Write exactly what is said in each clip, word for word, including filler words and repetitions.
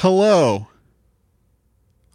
Hello.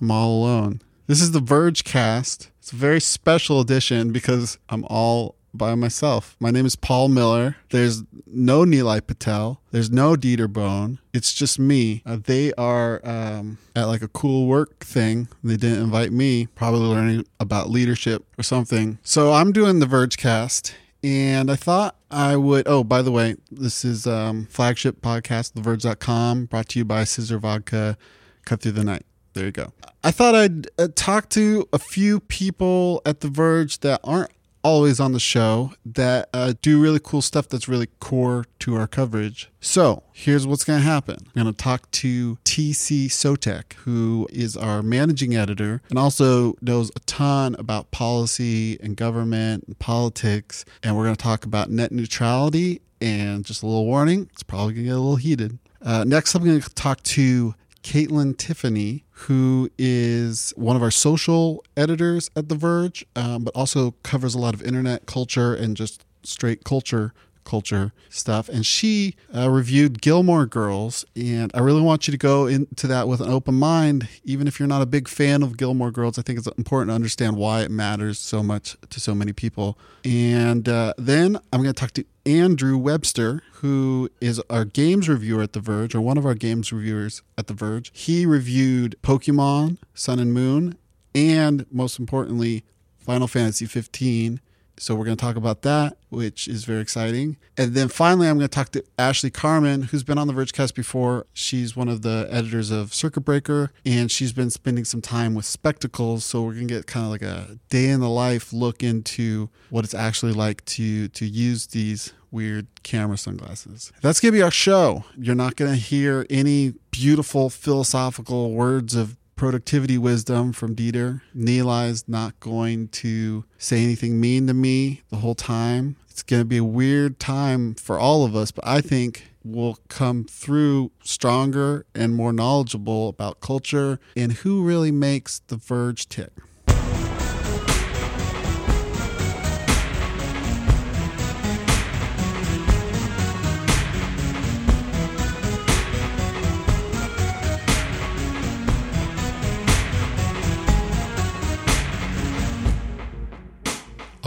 I'm all alone. This is the Verge cast. It's a very special edition because I'm all by myself. My name is Paul Miller. There's no Nilay Patel. There's no Dieter Bohn. It's just me. Uh, they are um, at like a cool work thing. They didn't invite me. Probably learning about leadership or something. So I'm doing the Verge cast. And I thought I would, oh, by the way, this is um, flagship podcast, the verge dot com, brought to you by Scissor Vodka, Cut Through the Night. There you go. I thought I'd uh, talk to a few people at The Verge that aren't always on the show that uh, do really cool stuff that's really core to our coverage. So here's what's going to happen. I'm going to talk to T C. Sottek, who is our managing editor and also knows a ton about policy and government and politics. And we're going to talk about net neutrality, and just a little warning, it's probably going to get a little heated. Uh, next, I'm going to talk to Kaitlyn Tiffany, who is one of our social editors at The Verge, um, but also covers a lot of internet culture and just straight culture culture stuff. And she uh, reviewed Gilmore Girls, and I really want you to go into that with an open mind, even if you're not a big fan of Gilmore Girls. I think it's important to understand why it matters so much to so many people. And uh, then I'm going to talk to Andrew Webster, who is our games reviewer at The Verge, or one of our games reviewers at The Verge. He reviewed Pokemon, Sun and Moon, and most importantly, Final Fantasy fifteen. So we're going to talk about that, which is very exciting. And then finally, I'm going to talk to Ashley Carman, who's been on the Vergecast before. She's one of the editors of Circuit Breaker, and she's been spending some time with Spectacles. So we're going to get kind of like a day in the life look into what it's actually like to, to use these weird camera sunglasses. That's going to be our show. You're not going to hear any beautiful philosophical words of productivity wisdom from Dieter. Nilay's not going to say anything mean to me the whole time. It's going to be a weird time for all of us, but I think we'll come through stronger and more knowledgeable about culture and who really makes The Verge tick.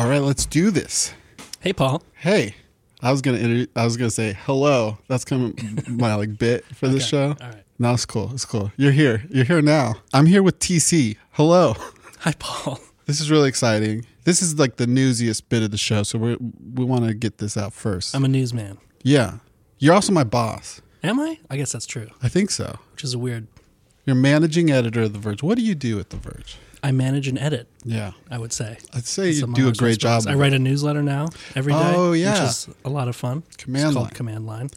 All right, let's do this. Hey, Paul. Hey, I was gonna inter- I was gonna say hello. That's kind of my like bit for this okay. show. All right. No, it's cool. It's cool. You're here. You're here now. I'm here with T C. Hello. Hi, Paul. This is really exciting. This is like the newsiest bit of the show, so we we want to get this out first. I'm a newsman. Yeah, you're also my boss. Am I? I guess that's true. I think so. Which is a weird. You're managing editor of The Verge. What do you do at The Verge? I manage and edit. Yeah. I would say. I'd say you do a great job. I write a newsletter now every day. Oh, yeah. Which is a lot of fun. Command Line. Command Line.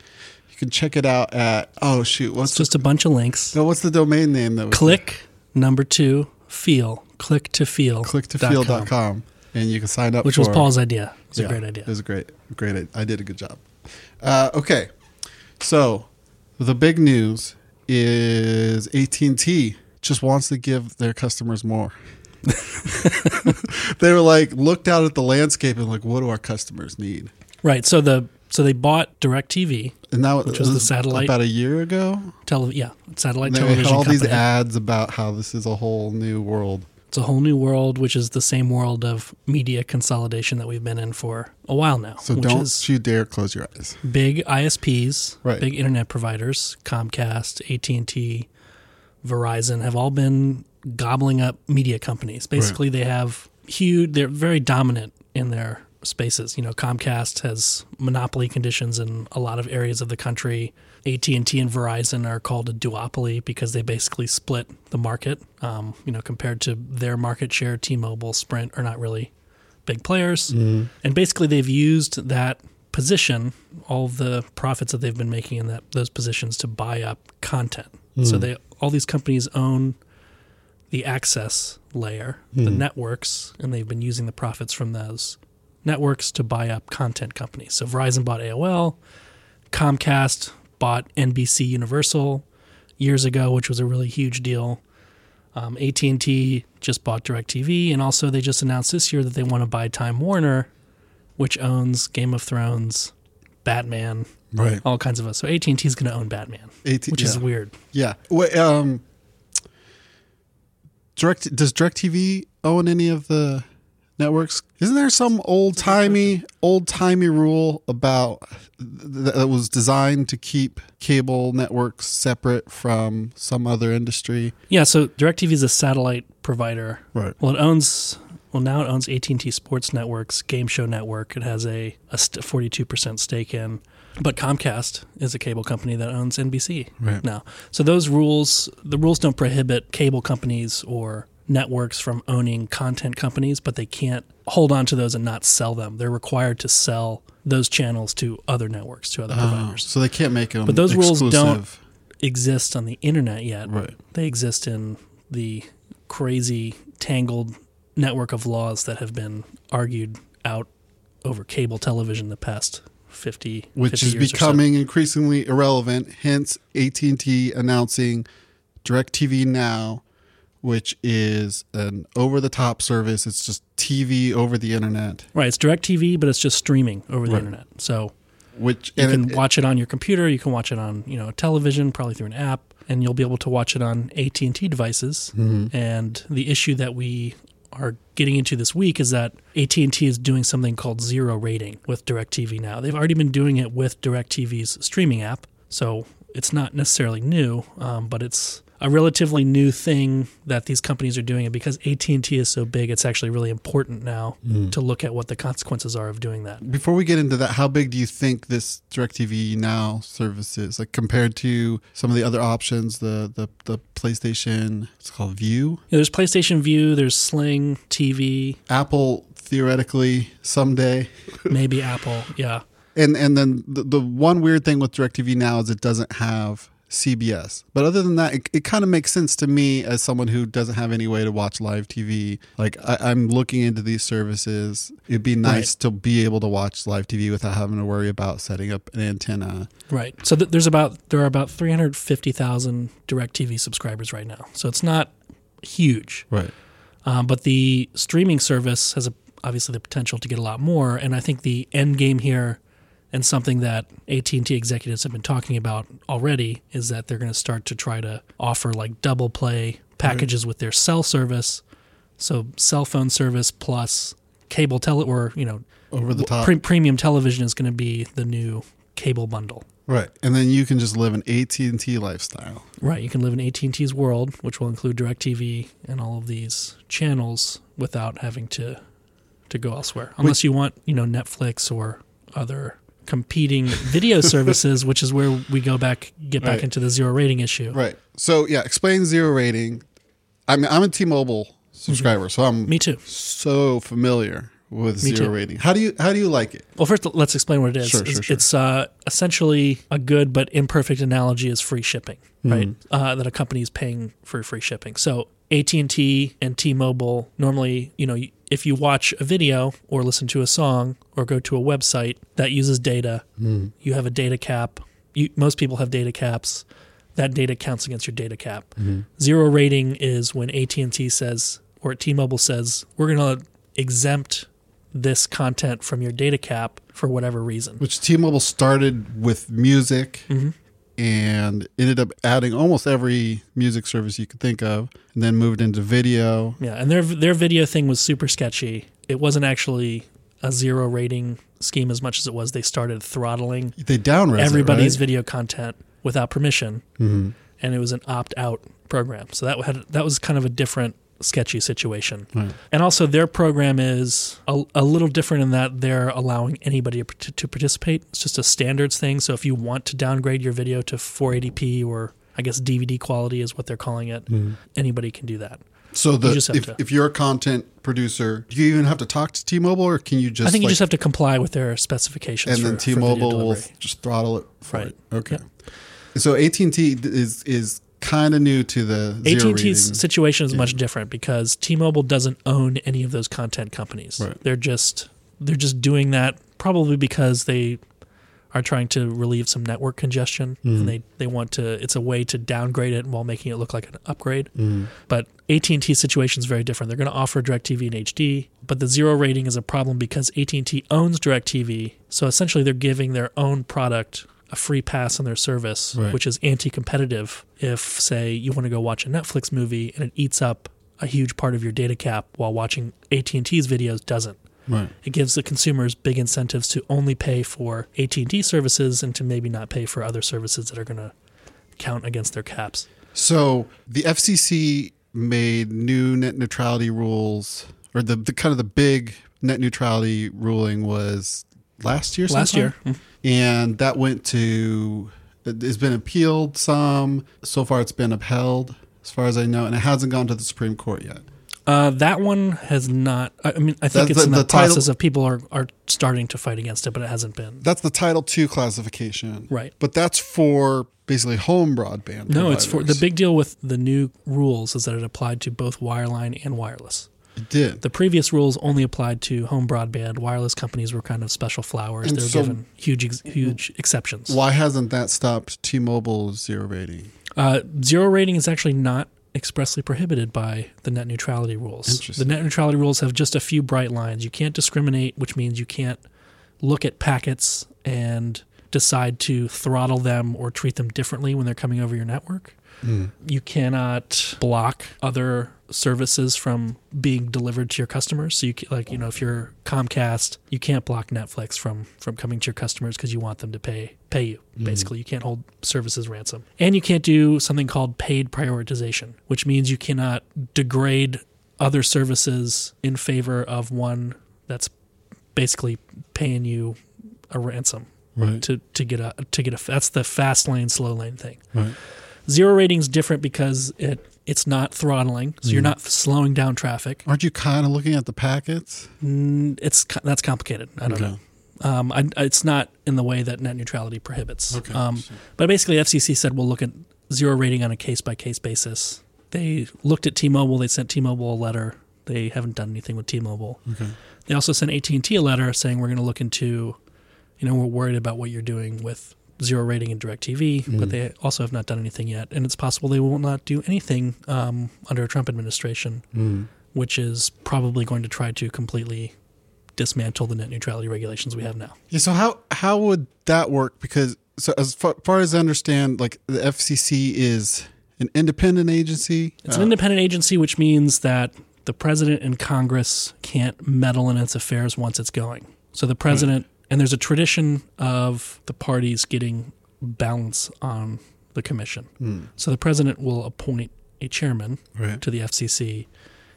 You can check it out at, oh, shoot. What's it's just the, a bunch of links. No, what's the domain name? That was Click, there? number two, feel. Click to feel. Click to feel dot com. And you can sign up which for Which was Paul's idea. It was yeah, a great idea. It was a great, great. I did a good job. Uh, okay. So the big news is A T and T. Just wants to give their customers more. They were like, looked out at the landscape and like, what do our customers need? Right. So the so they bought DirecTV, and that was, which was the satellite about a year ago. Tele- yeah, satellite television. They had all company. These ads about how this is a whole new world. It's a whole new world, which is the same world of media consolidation that we've been in for a while now. So don't you dare close your eyes. Big I S Ps, right. Big internet providers, Comcast, A T and T. Verizon have all been gobbling up media companies. Basically, right. They have huge, they're very dominant in their spaces. You know, Comcast has monopoly conditions in a lot of areas of the country. A T and T and Verizon are called a duopoly because they basically split the market. Um, you know, compared to their market share, T-Mobile, Sprint are not really big players. Mm-hmm. And basically, they've used that position, all the profits that they've been making in that those positions to buy up content. Mm-hmm. So they all these companies own the access layer, mm. the networks, and they've been using the profits from those networks to buy up content companies. So Verizon bought A O L, Comcast bought N B C Universal years ago, which was a really huge deal. Um, A T and T just bought DirecTV, and also they just announced this year that they want to buy Time Warner, which owns Game of Thrones, Batman, right? All kinds of us. So A T and T is going to own Batman, AT- which yeah. is weird. Yeah. Wait, um, Direct does DirecTV own any of the networks? Isn't there some old timey, old timey rule about that was designed to keep cable networks separate from some other industry? Yeah. So DirecTV is a satellite provider. Right. Well, it owns. Well, now it owns A T and T Sports Network's Game Show Network. It has a, a forty-two percent stake in. But Comcast is a cable company that owns N B C right. now. So those rules, the rules don't prohibit cable companies or networks from owning content companies, but they can't hold on to those and not sell them. They're required to sell those channels to other networks, to other oh, providers. So they can't make them But those exclusive. Rules don't exist on the internet yet. Right. They exist in the crazy, tangled network of laws that have been argued out over cable television the past fifty which fifty is years becoming or so. Increasingly irrelevant, hence A T and T announcing DirecTV Now, which is an over-the-top service. It's just T V over the internet. Right, it's DirecTV, but it's just streaming over the right. internet. So which you can it, watch it on your computer, you can watch it on, you know, television, probably through an app, and you'll be able to watch it on A T and T devices. Mm-hmm. And the issue that we are getting into this week is that A T and T is doing something called zero rating with DirecTV Now. They've already been doing it with DirecTV's streaming app, so it's not necessarily new, um, but it's a relatively new thing that these companies are doing. And because A T and T is so big, it's actually really important now mm. to look at what the consequences are of doing that. Before we get into that, how big do you think this DirecTV Now service is, like compared to some of the other options, the the, the PlayStation, it's called View? Yeah, there's PlayStation View, there's Sling T V. Apple, theoretically, someday. Maybe Apple, yeah. And, and then the, the one weird thing with DirecTV Now is it doesn't have C B S. But other than that, it, it kind of makes sense to me as someone who doesn't have any way to watch live T V. Like I, I'm looking into these services. It'd be nice right. to be able to watch live T V without having to worry about setting up an antenna. Right. So th- there's about there are about three hundred fifty thousand DirecTV subscribers right now. So it's not huge. Right. Um, but the streaming service has a, obviously the potential to get a lot more. And I think the end game here, and something that A T and T executives have been talking about already, is that they're going to start to try to offer like double play packages right. with their cell service. So cell phone service plus cable tele or, you know, over the top pre- premium television is going to be the new cable bundle. Right. And then you can just live an A T and T lifestyle. Right. You can live in A T and T's world, which will include DirecTV and all of these channels without having to, to go elsewhere. Unless Wait. you want, you know, Netflix or other competing video services, which is where we go back, get back right. into the zero rating issue. Right. So yeah, explain zero rating. I mean, I'm a T-Mobile subscriber, mm-hmm. so I'm me too. So familiar with me zero too. rating. How do you how do you like it? Well, first let's explain what it is. Sure, it's sure, sure. it's uh, essentially a good but imperfect analogy is free shipping, right? Mm-hmm. Uh, that a company is paying for free shipping. So A T and T and T-Mobile normally, you know, if you watch a video or listen to a song or go to a website that uses data, mm. you have a data cap. You, most people have data caps. That data counts against your data cap. Mm-hmm. Zero rating is when A T and T says or T-Mobile says, we're going to exempt this content from your data cap for whatever reason. Which T-Mobile started with music. Mm-hmm. And ended up adding almost every music service you could think of, and then moved into video. Yeah, and their their video thing was super sketchy. It wasn't actually a zero rating scheme as much as it was they started throttling they down-res everybody's it, right? video content without permission, mm-hmm. and it was an opt out program. So that had that was kind of a different sketchy situation. Right. And also their program is a, a little different in that they're allowing anybody to, to participate. It's just a standards thing. So if you want to downgrade your video to four eighty p or I guess D V D quality is what they're calling it, mm-hmm. anybody can do that. So the, you if, if you're a content producer, do you even have to talk to T-Mobile or can you just... I think like, you just have to comply with their specifications. And for, then T-Mobile will just throttle it for right. it. Okay. Yeah. So A T and T is... is kind of new to the zero A T and T's rating. Situation is yeah. much different because T-Mobile doesn't own any of those content companies. Right. They're just they're just doing that probably because they are trying to relieve some network congestion mm. and they, they want to. It's a way to downgrade it while making it look like an upgrade. Mm. But A T and T's situation is very different. They're going to offer DirecTV in H D, but the zero rating is a problem because A T and T owns DirecTV, so essentially they're giving their own product a free pass on their service, right. which is anti-competitive if, say, you want to go watch a Netflix movie and it eats up a huge part of your data cap while watching A T and T's videos doesn't. Right. It gives the consumers big incentives to only pay for A T and T services and to maybe not pay for other services that are going to count against their caps. So the F C C made new net neutrality rules, or the, the kind of the big net neutrality ruling was last year. Last sometime? year. Mm-hmm. And that went to, it's been appealed some. So far it's been upheld as far as I know. And it hasn't gone to the Supreme Court yet. Uh, that one has not. I mean, I think that's it's the, in the, the title, process of people are, are starting to fight against it, but it hasn't been. That's the Title two classification, right? But that's for basically home broadband. No, providers. It's for the big deal with the new rules is that it applied to both wireline and wireless. It did. The previous rules only applied to home broadband. Wireless companies were kind of special flowers. And They're so, given huge, huge exceptions. Why hasn't that stopped T-Mobile's zero rating? Uh, zero rating is actually not expressly prohibited by the net neutrality rules. The net neutrality rules have just a few bright lines. You can't discriminate, which means you can't look at packets and decide to throttle them or treat them differently when they're coming over your network. Mm. You cannot block other services from being delivered to your customers. So you like, you know, if you're Comcast, you can't block Netflix from, from coming to your customers because you want them to pay pay you. Mm. Basically, you can't hold services ransom. And you can't do something called paid prioritization, which means you cannot degrade other services in favor of one that's basically paying you a ransom. Right. To, to get a to get a that's the fast lane, slow lane thing. Right. Zero rating's different because it it's not throttling, so you're not slowing down traffic. Aren't you kind of looking at the packets? Mm, it's that's complicated. I don't okay. know. Um, I, it's not in the way that net neutrality prohibits. Okay. Um, but basically, F C C said we'll look at zero rating on a case by case basis. They looked at T-Mobile. They sent T-Mobile a letter. They haven't done anything with T-Mobile. Okay. They also sent A T and T a letter saying we're going to look into, you know, we're worried about what you're doing with zero rating in DirecTV, mm. but they also have not done anything yet. And it's possible they will not do anything um, under a Trump administration, mm. which is probably going to try to completely dismantle the net neutrality regulations we have now. Yeah. So how how would that work? Because so as far, far as I understand, like the F C C is an independent agency. It's an independent agency, which means that the president and Congress can't meddle in its affairs once it's going. So the president. Right. And there's a tradition of the parties getting balance on the commission. Mm. So the president will appoint a chairman right. to the F C C,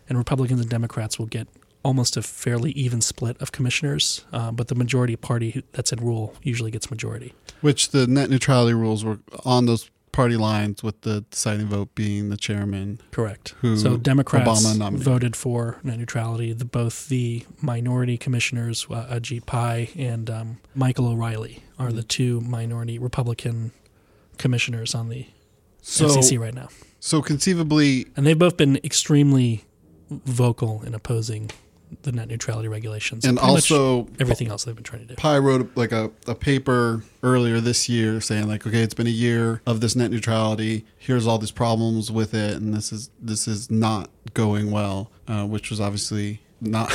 and Republicans and Democrats will get almost a fairly even split of commissioners, uh, but the majority party that's in rule usually gets majority. Which the net neutrality rules were on those party lines with the deciding vote being the chairman. Correct. Who so Democrats voted for net neutrality. The, both the minority commissioners, uh, Ajit Pai and um, Michael O'Reilly, are mm-hmm. the two minority Republican commissioners on the so, F C C right now. So conceivably... And they've both been extremely vocal in opposing the net neutrality regulations. And also everything else they've been trying to do. Pai wrote like a, a paper earlier this year saying like, okay, it's been a year of this net neutrality. Here's all these problems with it. And this is, this is not going well, uh, which was obviously not,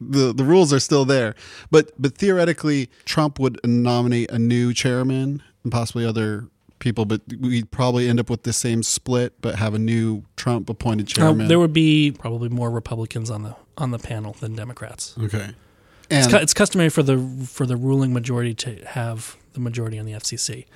the the rules are still there, but, but theoretically Trump would nominate a new chairman and possibly other people, but we'd probably end up with the same split, but have a new Trump appointed chairman. Uh, there would be probably more Republicans on the on the panel than Democrats. Okay, and it's, cu- it's customary for the for the ruling majority to have the majority on the F C C.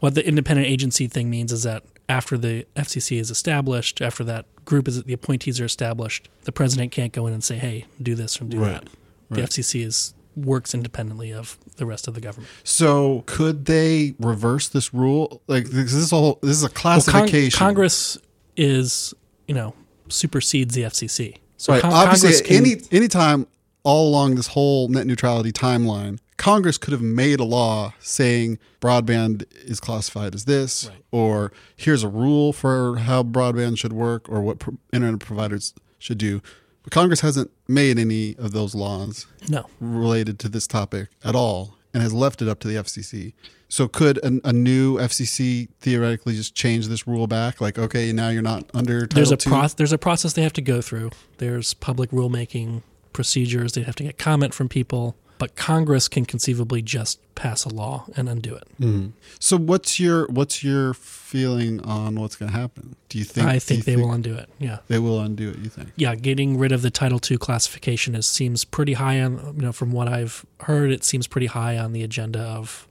What the independent agency thing means is that after the F C C is established, after that group is the appointees are established, the president can't go in and say, "Hey, do this or do right. that." Right. The F C C is. Works independently of the rest of the government. So could they reverse this rule? Like this is all this is a classification. Well, Cong- Congress is, you know, supersedes the F C C. So right. Con- obviously, Congress can- any any time all along this whole net neutrality timeline, Congress could have made a law saying broadband is classified as this, right. or here's a rule for how broadband should work, or what pro- internet providers should do. But Congress hasn't made any of those laws no. related to this topic at all. and has left it up to the F C C. So could an, a new F C C theoretically just change this rule back? Like, okay, now you're not under Title there's a pro- There's a process they have to go through. There's public rulemaking procedures. They have to get comment from people. But Congress can conceivably just pass a law and undo it. Mm. So what's your what's your feeling on what's going to happen? Do you think I think they think will undo it? Yeah, they will undo it. You think? Yeah, getting rid of the Title two classification is seems pretty high on. You know, from what I've heard, it seems pretty high on the agenda of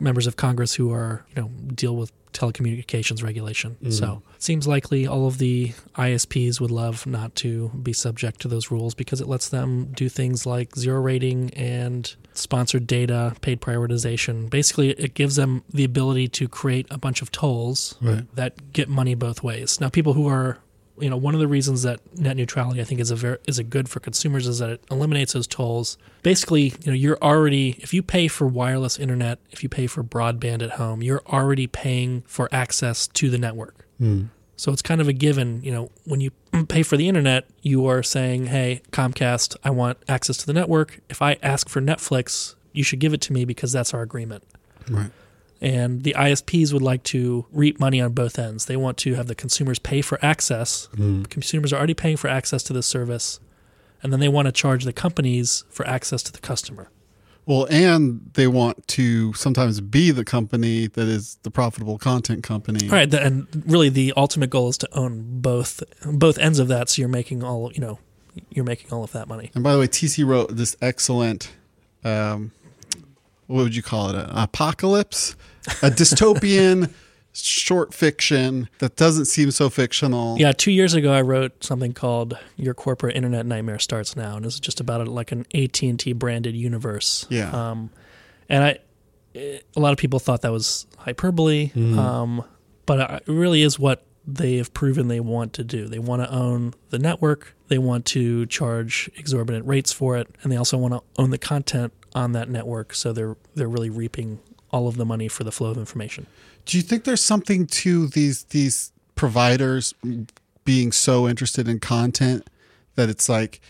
members of Congress who are you know deal with telecommunications regulation. Mm. So it seems likely all of the I S Ps would love not to be subject to those rules because it lets them do things like zero rating and sponsored data, paid prioritization. Basically, it gives them the ability to create a bunch of tolls right. that get money both ways. Now, people who are, you know, one of the reasons that net neutrality I think is a very, is a good for consumers is that it eliminates those tolls. Basically, you know, you're already if you pay for wireless internet, if you pay for broadband at home, you're already paying for access to the network. Mm. So it's kind of a given, you know, when you pay for the internet, you are saying, "Hey, Comcast, I want access to the network. If I ask for Netflix, you should give it to me because that's our agreement." Right. And the I S Ps would like to reap money on both ends. They want to have the consumers pay for access. Mm. Consumers are already paying for access to this service. And then they want to charge the companies for access to the customer. Well, and they want to sometimes be the company that is the profitable content company. All right. And really the ultimate goal is to own both both ends of that. So you're making all, you know, you're making all of that money. And by the way, T C wrote this excellent, um, what would you call it? An apocalypse? A dystopian short fiction that doesn't seem so fictional. Yeah, two years ago I wrote something called Your Corporate Internet Nightmare Starts Now, and it's just about like an A T and T branded universe. Yeah. Um, and I, it, a lot of people thought that was hyperbole, mm. um, but it really is what they have proven they want to do. They want to own the network, they want to charge exorbitant rates for it, and they also want to own the content on that network, so they're they're really reaping all of the money for the flow of information. Do you think there's something to these these providers being so interested in content that it's like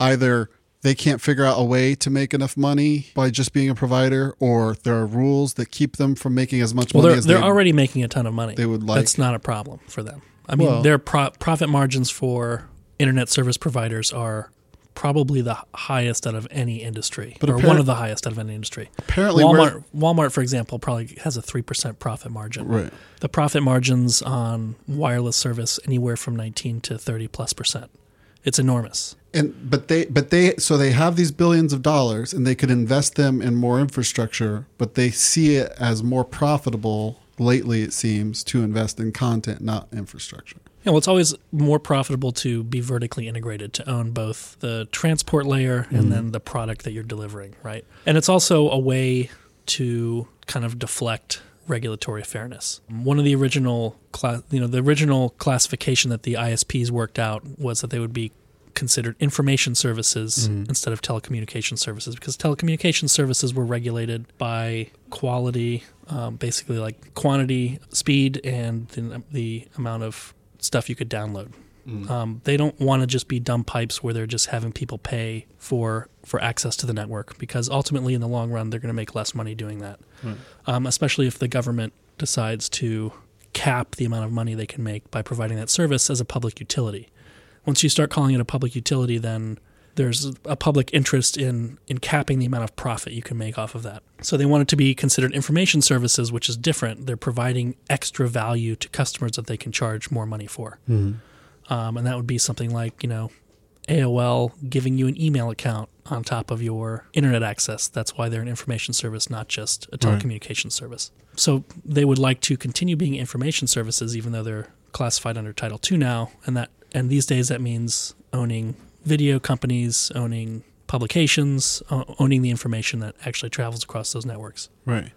either they can't figure out a way to make enough money by just being a provider, or there are rules that keep them from making as much well, money as they... Well, they're already making a ton of money. They would like... That's not a problem for them. I mean, well, their pro- profit margins for internet service providers are... probably the highest out of any industry, but or one of the highest out of any industry. Apparently, Walmart, Walmart, for example, probably has a three percent profit margin. Right. The profit margins on wireless service anywhere from nineteen to thirty plus percent. It's enormous. And but they but they so they have these billions of dollars and they could invest them in more infrastructure, but they see it as more profitable lately, it seems, to invest in content, not infrastructure. Yeah, well, it's always more profitable to be vertically integrated, to own both the transport layer and mm. then the product that you're delivering, right? And it's also a way to kind of deflect regulatory fairness. One of the original, class, you know, the original classification that the I S Ps worked out was that they would be considered information services mm. instead of telecommunication services, because telecommunication services were regulated by quality, um, basically like quantity, speed, and the, the amount of stuff you could download. Mm. Um, they don't want to just be dumb pipes where they're just having people pay for for access to the network, because ultimately in the long run they're going to make less money doing that. Right. Um, especially if the government decides to cap the amount of money they can make by providing that service as a public utility. Once you start calling it a public utility, then there's a public interest in in capping the amount of profit you can make off of that. So they want it to be considered information services, which is different. They're providing extra value to customers that they can charge more money for. Mm-hmm. Um, and that would be something like, you know, A O L giving you an email account on top of your internet access. That's why they're an information service, not just a telecommunication right. service. So they would like to continue being information services, even though they're classified under Title two now. And that and these days that means owning video companies, owning publications, owning the information that actually travels across those networks. Right.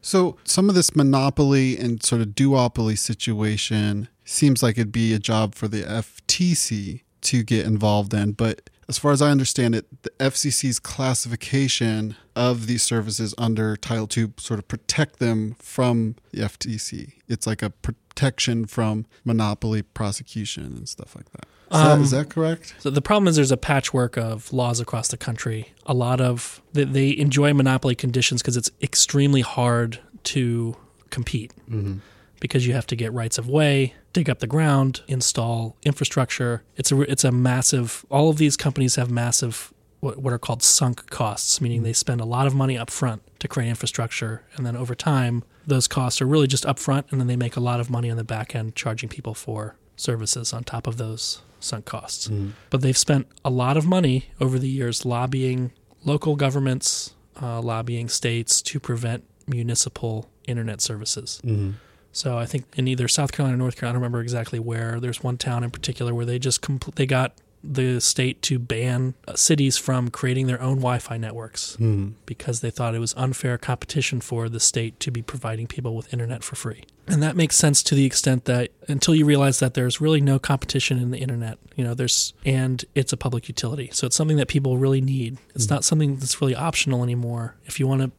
So some of this monopoly and sort of duopoly situation seems like it'd be a job for the F T C to get involved in. But as far as I understand it, the F C C's classification of these services under Title two sort of protect them from the F T C. It's like a protection from monopoly prosecution and stuff like that. Um, is, that, is that correct? So the problem is there's a patchwork of laws across the country. A lot of they, they enjoy monopoly conditions because it's extremely hard to compete mm-hmm. because you have to get rights of way, dig up the ground, install infrastructure. It's a it's a massive. All of these companies have massive what, what are called sunk costs, meaning mm-hmm. they spend a lot of money up front to create infrastructure, and then over time those costs are really just up front, and then they make a lot of money on the back end charging people for services on top of those sunk costs. Mm-hmm. But they've spent a lot of money over the years lobbying local governments, uh, lobbying states to prevent municipal internet services. Mm-hmm. So I think in either South Carolina or North Carolina, I don't remember exactly where, there's one town in particular where they just compl- they got the state to ban cities from creating their own Wi-Fi networks mm-hmm. because they thought it was unfair competition for the state to be providing people with internet for free. And that makes sense to the extent that until you realize that there's really no competition in the internet, you know, there's, and it's a public utility. So it's something that people really need. It's mm-hmm. not something that's really optional anymore. If you want to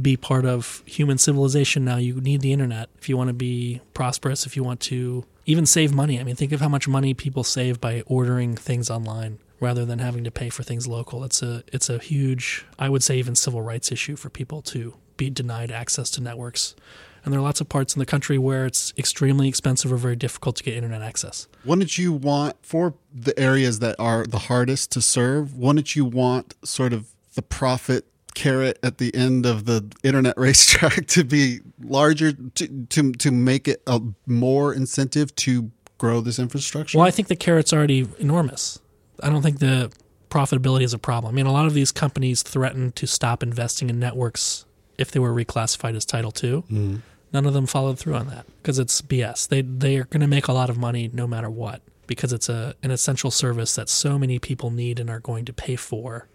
be part of human civilization now, you need the internet. If you want to be prosperous, if you want to even save money. I mean, think of how much money people save by ordering things online rather than having to pay for things local. It's a it's a huge, I would say, even civil rights issue for people to be denied access to networks. And there are lots of parts in the country where it's extremely expensive or very difficult to get internet access. Wouldn't you want, for the areas that are the hardest to serve, wouldn't you want sort of the profit carrot at the end of the internet racetrack to be larger, to to, to make it a more incentive to grow this infrastructure? Well, I think the carrot's already enormous. I don't think the profitability is a problem. I mean, a lot of these companies threatened to stop investing in networks if they were reclassified as Title Two. Mm-hmm. None of them followed through on that because it's B S. They they are going to make a lot of money no matter what because it's a an essential service that so many people need and are going to pay for.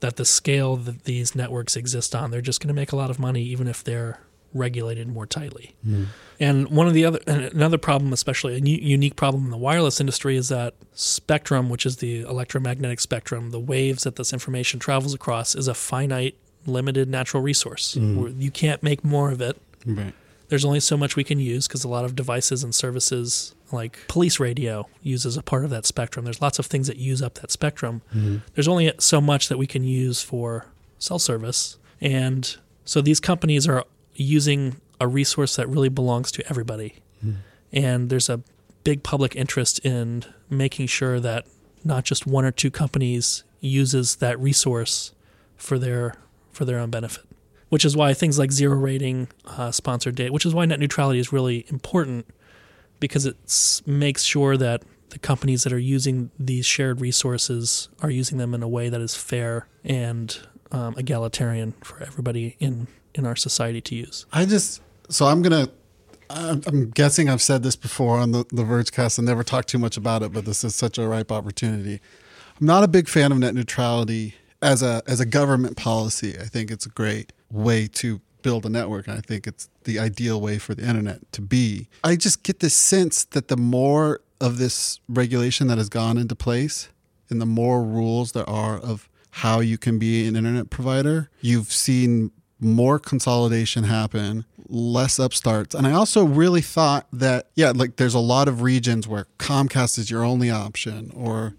That the scale that these networks exist on, they're just going to make a lot of money, even if they're regulated more tightly. Mm. And one of the other, another problem, especially a new, unique problem in the wireless industry, is that spectrum, which is the electromagnetic spectrum, the waves that this information travels across, is a finite, limited natural resource. Mm. You can't make more of it. Right. There's only so much we can use because a lot of devices and services like police radio uses a part of that spectrum. There's lots of things that use up that spectrum. Mm-hmm. There's only so much that we can use for cell service. And so these companies are using a resource that really belongs to everybody. Mm-hmm. And there's a big public interest in making sure that not just one or two companies uses that resource for their for their own benefit. Which is why things like zero rating, uh, sponsored data, which is why net neutrality is really important because it makes sure that the companies that are using these shared resources are using them in a way that is fair and um, egalitarian for everybody in, in our society to use. I just, so I'm going to, I'm, I'm guessing I've said this before on the, the Vergecast. I never talk too much about it, but this is such a ripe opportunity. I'm not a big fan of net neutrality as a as a government policy. I think it's a great way to build a network, and I think it's the ideal way for the internet to be. I just get this sense that the more of this regulation that has gone into place and the more rules there are of how you can be an internet provider, you've seen more consolidation happen, less upstarts. And I also really thought that, yeah, like there's a lot of regions where Comcast is your only option, or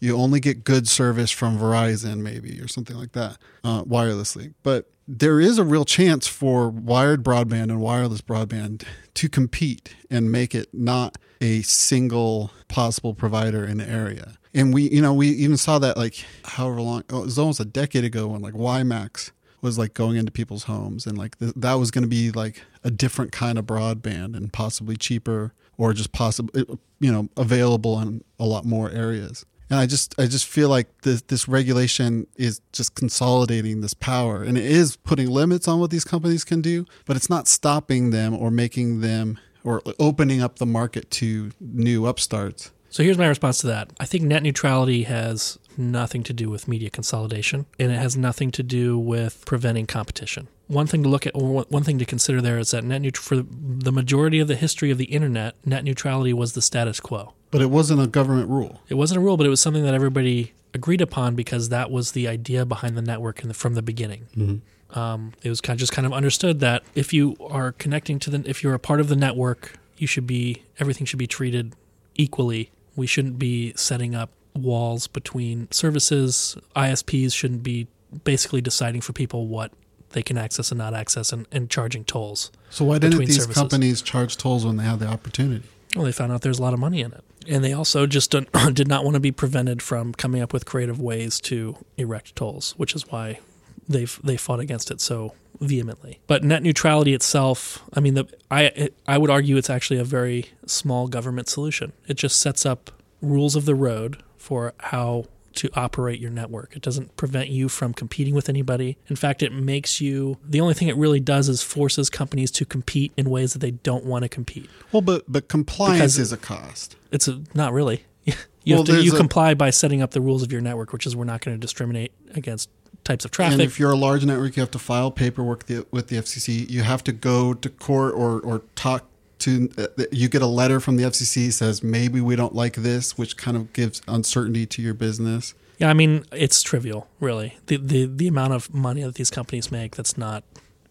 you only get good service from Verizon maybe, or something like that, uh, wirelessly. But there is a real chance for wired broadband and wireless broadband to compete and make it not a single possible provider in the area. And we, you know, we even saw that like however long, oh, it was almost a decade ago when like WiMAX was like going into people's homes, and like th- that was going to be like a different kind of broadband and possibly cheaper, or just possibly, you know, available in a lot more areas. And I just I just feel like this this regulation is just consolidating this power, and it is putting limits on what these companies can do, but it's not stopping them or making them or opening up the market to new upstarts. So here's my response to that. I think net neutrality has nothing to do with media consolidation, and it has nothing to do with preventing competition. One thing to look at, or one thing to consider there, is that net neut- for the majority of the history of the internet, net neutrality was the status quo. But it wasn't a government rule. It wasn't a rule, but it was something that everybody agreed upon because that was the idea behind the network in the, from the beginning. Mm-hmm. Um, it was kind of just kind of understood that if you are connecting to the, if you're a part of the network, you should be everything should be treated equally We shouldn't be setting up walls between services. I S Ps shouldn't be basically deciding for people what they can access and not access, and, and charging tolls. So why didn't these services. companies charge tolls when they had the opportunity? Well, they found out there's a lot of money in it. And they also just did not want to be prevented from coming up with creative ways to erect tolls, which is why they've they fought against it so vehemently. But net neutrality itself, I mean, the, I it, I would argue it's actually a very small government solution. It just sets up rules of the road for how to operate your network. It doesn't prevent you from competing with anybody. In fact, it makes you, the only thing it really does is forces companies to compete in ways that they don't want to compete. Well, but but compliance because is a cost. It's a, not really. You, well, have to, you a, comply by setting up the rules of your network, which is we're not going to discriminate against types of traffic. And if you're a large network, you have to file paperwork the, with the F C C. You have to go to court or or talk to, you get a letter from the F C C says maybe we don't like this, which kind of gives uncertainty to your business. Yeah, I mean, it's trivial, really. The the, the amount of money that these companies make, that's not,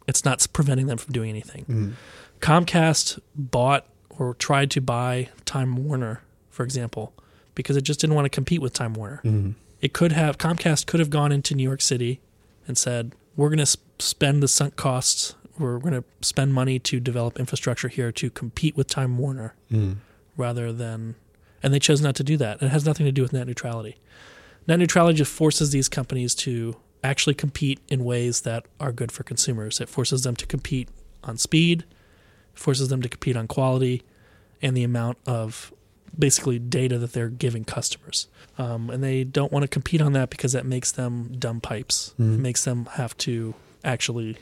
it's not preventing them from doing anything. Mm. Comcast bought or tried to buy Time Warner, for example, because it just didn't want to compete with Time Warner. Mm. It could have, Comcast could have gone into New York City and said, we're going to spend the sunk costs. We're going to spend money to develop infrastructure here to compete with Time Warner mm. rather than... And they chose not to do that. It has nothing to do with net neutrality. Net neutrality just forces these companies to actually compete in ways that are good for consumers. It forces them to compete on speed, forces them to compete on quality, and the amount of basically data that they're giving customers. Um, and they don't want to compete on that because that makes them dumb pipes. Mm. It makes them have to actually...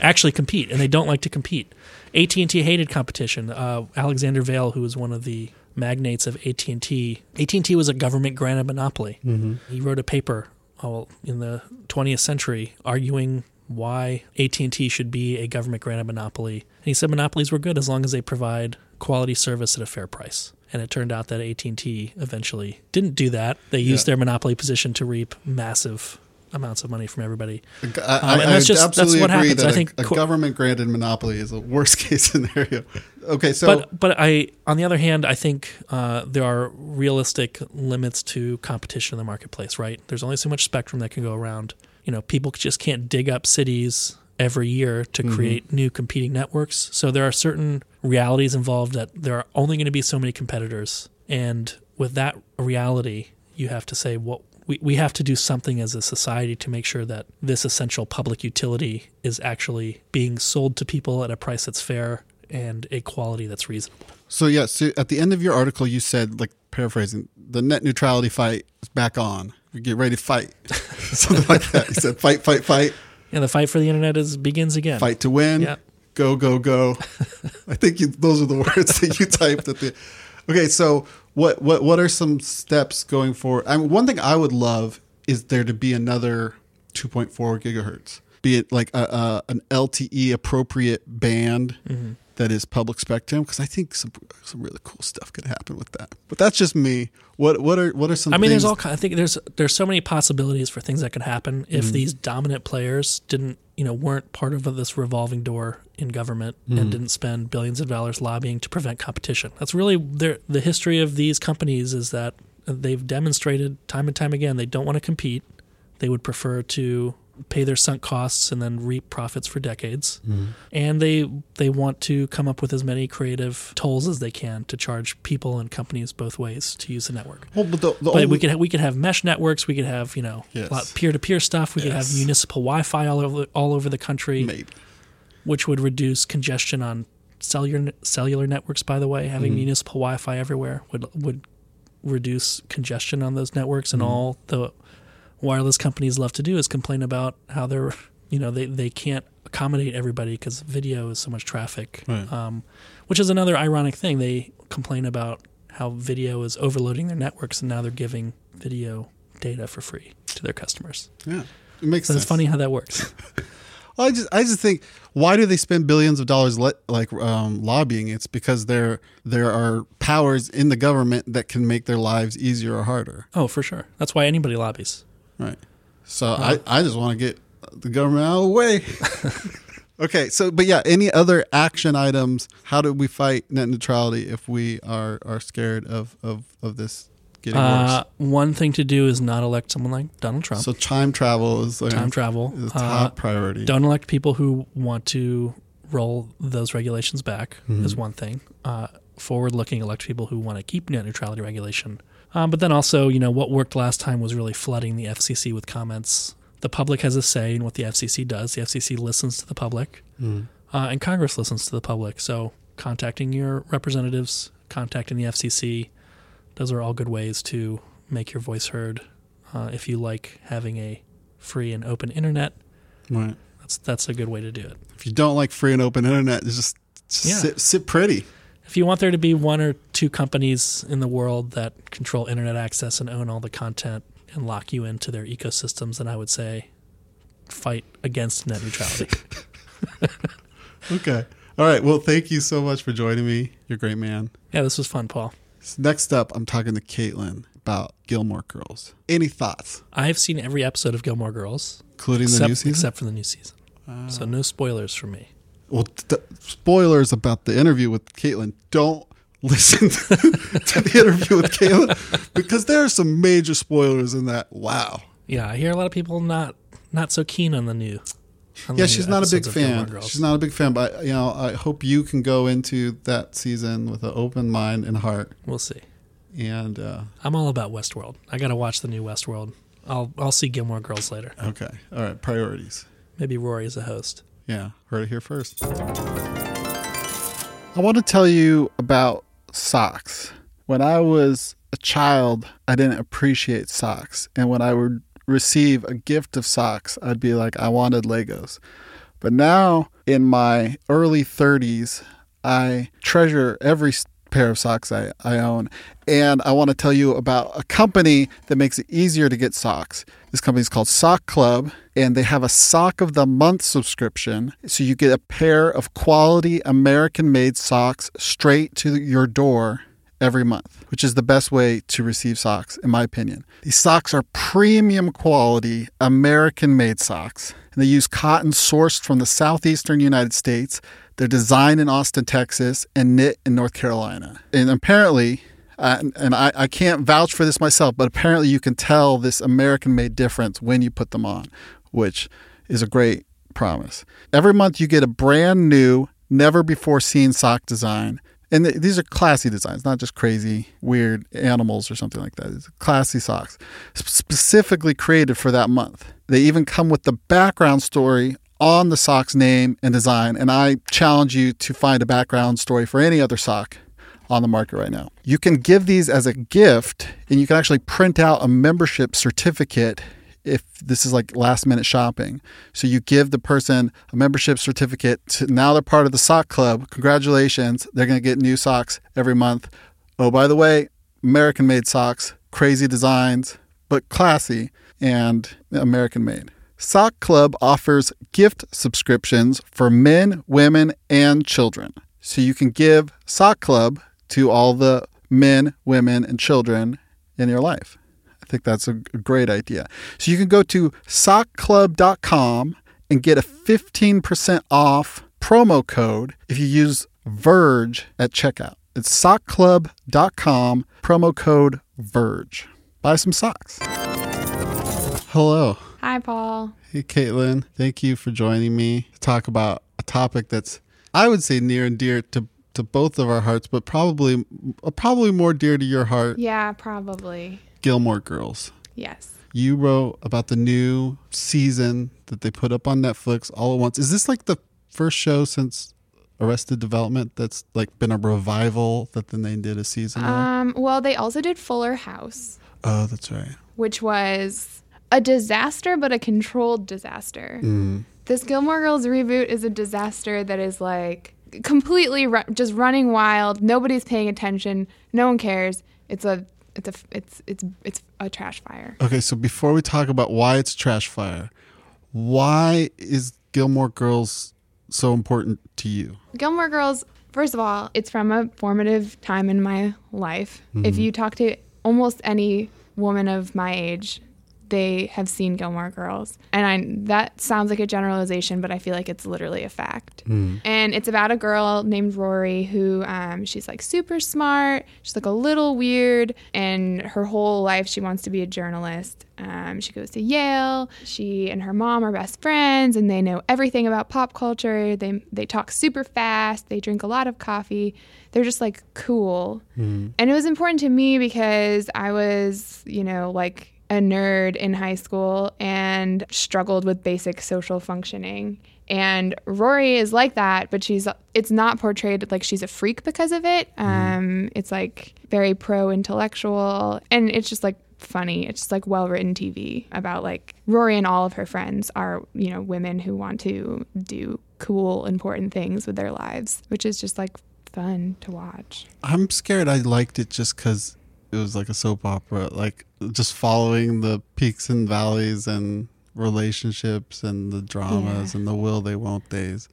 actually compete, and they don't like to compete. A T and T hated competition. Uh, Alexander Vail, who was one of the magnates of A T and T, A T and T was a government-granted monopoly. Mm-hmm. He wrote a paper oh, in the twentieth century arguing why A T and T should be a government-granted monopoly. And he said monopolies were good as long as they provide quality service at a fair price. And it turned out that A T and T eventually didn't do that. They yeah. used their monopoly position to reap massive amounts of money from everybody. Um, I, I just, absolutely that's what agree happens. that I think a, a co- government-granted monopoly is a worst-case scenario. Okay, so but but I on the other hand, I think uh, there are realistic limits to competition in the marketplace. Right? There's only so much spectrum that can go around. You know, people just can't dig up cities every year to create mm-hmm. new competing networks. So there are certain realities involved that there are only going to be so many competitors, and with that reality, you have to say what. We we have to do something as a society to make sure that this essential public utility is actually being sold to people at a price that's fair and a quality that's reasonable. So, yeah, so at the end of your article, you said, like paraphrasing, the net neutrality fight is back on. We get ready to fight. Something like that. You said fight, fight, fight. And the fight for the internet is begins again. Fight to win. Yep. Go, go, go. I think you, those are the words that you typed at the end. Okay, so what, what what are some steps going forward? I mean, one thing I would love is there to be another two point four gigahertz, be it like a, a, an L T E appropriate band mm-hmm. that is public spectrum, because I think some some really cool stuff could happen with that. But that's just me. What what are what are some? I mean, things? there's all I think there's there's so many possibilities for things that could happen if mm-hmm. these dominant players didn't you know weren't part of this revolving door in government mm. and didn't spend billions of dollars lobbying to prevent competition. That's really their, the history of these companies is that they've demonstrated time and time again they don't want to compete. They would prefer to pay their sunk costs and then reap profits for decades. Mm. And they they want to come up with as many creative tolls as they can to charge people and companies both ways to use the network. Well, but the, the but only... we could ha- we could have mesh networks. We could have you know yes. a lot peer-to-peer stuff. We yes. could have municipal Wi-Fi all over all over the country. Maybe. Which would reduce congestion on cellular cellular networks. By the way, having mm-hmm. municipal Wi-Fi everywhere would would reduce congestion on those networks. And mm-hmm. all the wireless companies love to do is complain about how they're you know they, they can't accommodate everybody because video is so much traffic, right. um, which is another ironic thing. They complain about how video is overloading their networks, and now they're giving video data for free to their customers. Yeah, it makes so sense. It's funny how that works. Well, I just I just think why do they spend billions of dollars le- like um, lobbying? It's because there there are powers in the government that can make their lives easier or harder. Oh, for sure. That's why anybody lobbies. Right. So well, I, I just want to get the government out of the way. Okay, so, but yeah, any other action items? How do we fight net neutrality if we are, are scared of, of, of this getting uh, worse? One thing to do is not elect someone like Donald Trump. So time travel is like time travel is top uh, priority. Don't elect people who want to roll those regulations back mm-hmm. is one thing. Uh, forward-looking, elect people who want to keep net neutrality regulation. Um, but then also, you know, what worked last time was really flooding the F C C with comments. The public has a say in what the F C C does. The F C C listens to the public, mm. uh, and Congress listens to the public. So contacting your representatives, contacting the F C C, those are all good ways to make your voice heard. Uh, if you like having a free and open internet, right. that's that's a good way to do it. If you don't like free and open internet, just, just yeah. sit, sit pretty. If you want there to be one or two companies in the world that control internet access and own all the content, and lock you into their ecosystems, and I would say fight against net neutrality. Okay. All right. Well, thank you so much for joining me. You're a great man. Yeah, this was fun, Paul. So next up, I'm talking to Kaitlyn about Gilmore Girls. Any thoughts? I've seen every episode of Gilmore Girls. Including except, the new season? Except for the new season. Uh, so no spoilers for me. Well, th- spoilers about the interview with Kaitlyn. Don't listen to, to the interview with Kaitlyn, because there are some major spoilers in that. Wow. Yeah, I hear a lot of people not not so keen on the new. On yeah, the she's new not a big fan. She's not a big fan, but you know, I hope you can go into that season with an open mind and heart. We'll see. And uh, I'm all about Westworld. I got to watch the new Westworld. I'll I'll see Gilmore Girls later. Okay. All right. Priorities. Maybe Rory is a host. Yeah, heard it here first. I want to tell you about socks. When I was a child, I didn't appreciate socks. And when I would receive a gift of socks, I'd be like, I wanted Legos. But now in my early thirties, I treasure every pair of socks I, I own. And I want to tell you about a company that makes it easier to get socks. This company is called Sock Club, and they have a Sock of the Month subscription. So you get a pair of quality American-made socks straight to your door every month, which is the best way to receive socks, in my opinion. These socks are premium quality American-made socks, and they use cotton sourced from the southeastern United States. They're designed in Austin, Texas, and knit in North Carolina. And apparently, uh, and, and I, I can't vouch for this myself, but apparently you can tell this American-made difference when you put them on, which is a great promise. Every month you get a brand new, never-before-seen sock design. And th- these are classy designs, not just crazy, weird animals or something like that. It's classy socks, sp- specifically created for that month. They even come with the background story on the sock's name and design, and I challenge you to find a background story for any other sock on the market right now. You can give these as a gift, and you can actually print out a membership certificate if this is like last-minute shopping. So you give the person a membership certificate. To, now they're part of the Sock Club. Congratulations. They're going to get new socks every month. Oh, by the way, American-made socks, crazy designs, but classy and American-made. Sock Club offers gift subscriptions for men, women, and children. So you can give Sock Club to all the men, women, and children in your life. I think that's a great idea. So you can go to Sock Club dot com and get a fifteen percent off promo code if you use Verge at checkout. It's Sock Club dot com, promo code Verge. Buy some socks. Hello. Hi, Paul. Hey, Kaitlyn. Thank you for joining me to talk about a topic that's, I would say, near and dear to, to both of our hearts, but probably probably more dear to your heart. Yeah, probably. Gilmore Girls. Yes. You wrote about the new season that they put up on Netflix all at once. Is this like the first show since Arrested Development that's like been a revival that then they did a season of? Um, well, they also did Fuller House. Oh, that's right. Which was a disaster, but a controlled disaster. Mm. This Gilmore Girls reboot is a disaster that is like completely ru- just running wild. Nobody's paying attention. No one cares. It's a it's a it's it's it's a trash fire. Okay, so before we talk about why it's trash fire, why is Gilmore Girls so important to you? Gilmore Girls, first of all, it's from a formative time in my life. Mm-hmm. If you talk to almost any woman of my age, they have seen Gilmore Girls. And I, that sounds like a generalization, but I feel like it's literally a fact. Mm. And it's about a girl named Rory who, um, she's like super smart. She's like a little weird. And her whole life, she wants to be a journalist. Um, she goes to Yale. She and her mom are best friends, and they know everything about pop culture. They they talk super fast. They drink a lot of coffee. They're just like cool. Mm. And it was important to me because I was, you know, like a nerd in high school and struggled with basic social functioning. And Rory is like that, but she's it's not portrayed like she's a freak because of it. Um, mm. It's like very pro-intellectual, and it's just like funny. It's just like well-written T V about like Rory and all of her friends are, you know, women who want to do cool, important things with their lives, which is just like fun to watch. I'm scared I liked it just because it was like a soap opera, like just following the peaks and valleys and relationships and the dramas yeah. and the will they won't days.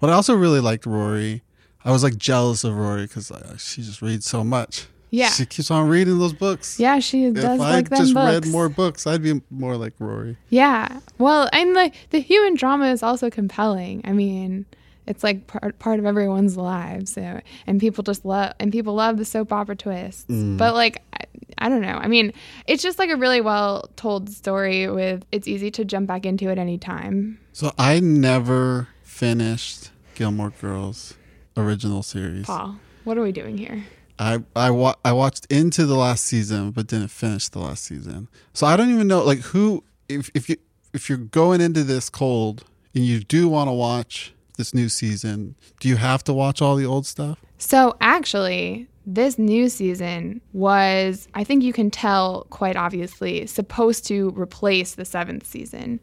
But I also really liked Rory. I was like jealous of Rory because like, she just reads so much. Yeah. She keeps on reading those books. Yeah, she does if like them books. If I just read more books, I'd be more like Rory. Yeah. Well, and like the human drama is also compelling. I mean, it's like part, part of everyone's lives. So, and people just love and people love the soap opera twists. Mm. But like I, I don't know. I mean, it's just like a really well-told story with it's easy to jump back into at any time. So I never finished Gilmore Girls original series. Paul, what are we doing here? I I, wa- I watched into the last season, but didn't finish the last season. So I don't even know, like, who, if, if, you, if you're going into this cold and you do want to watch this new season, do you have to watch all the old stuff? So actually, this new season was, I think you can tell quite obviously, supposed to replace the seventh season.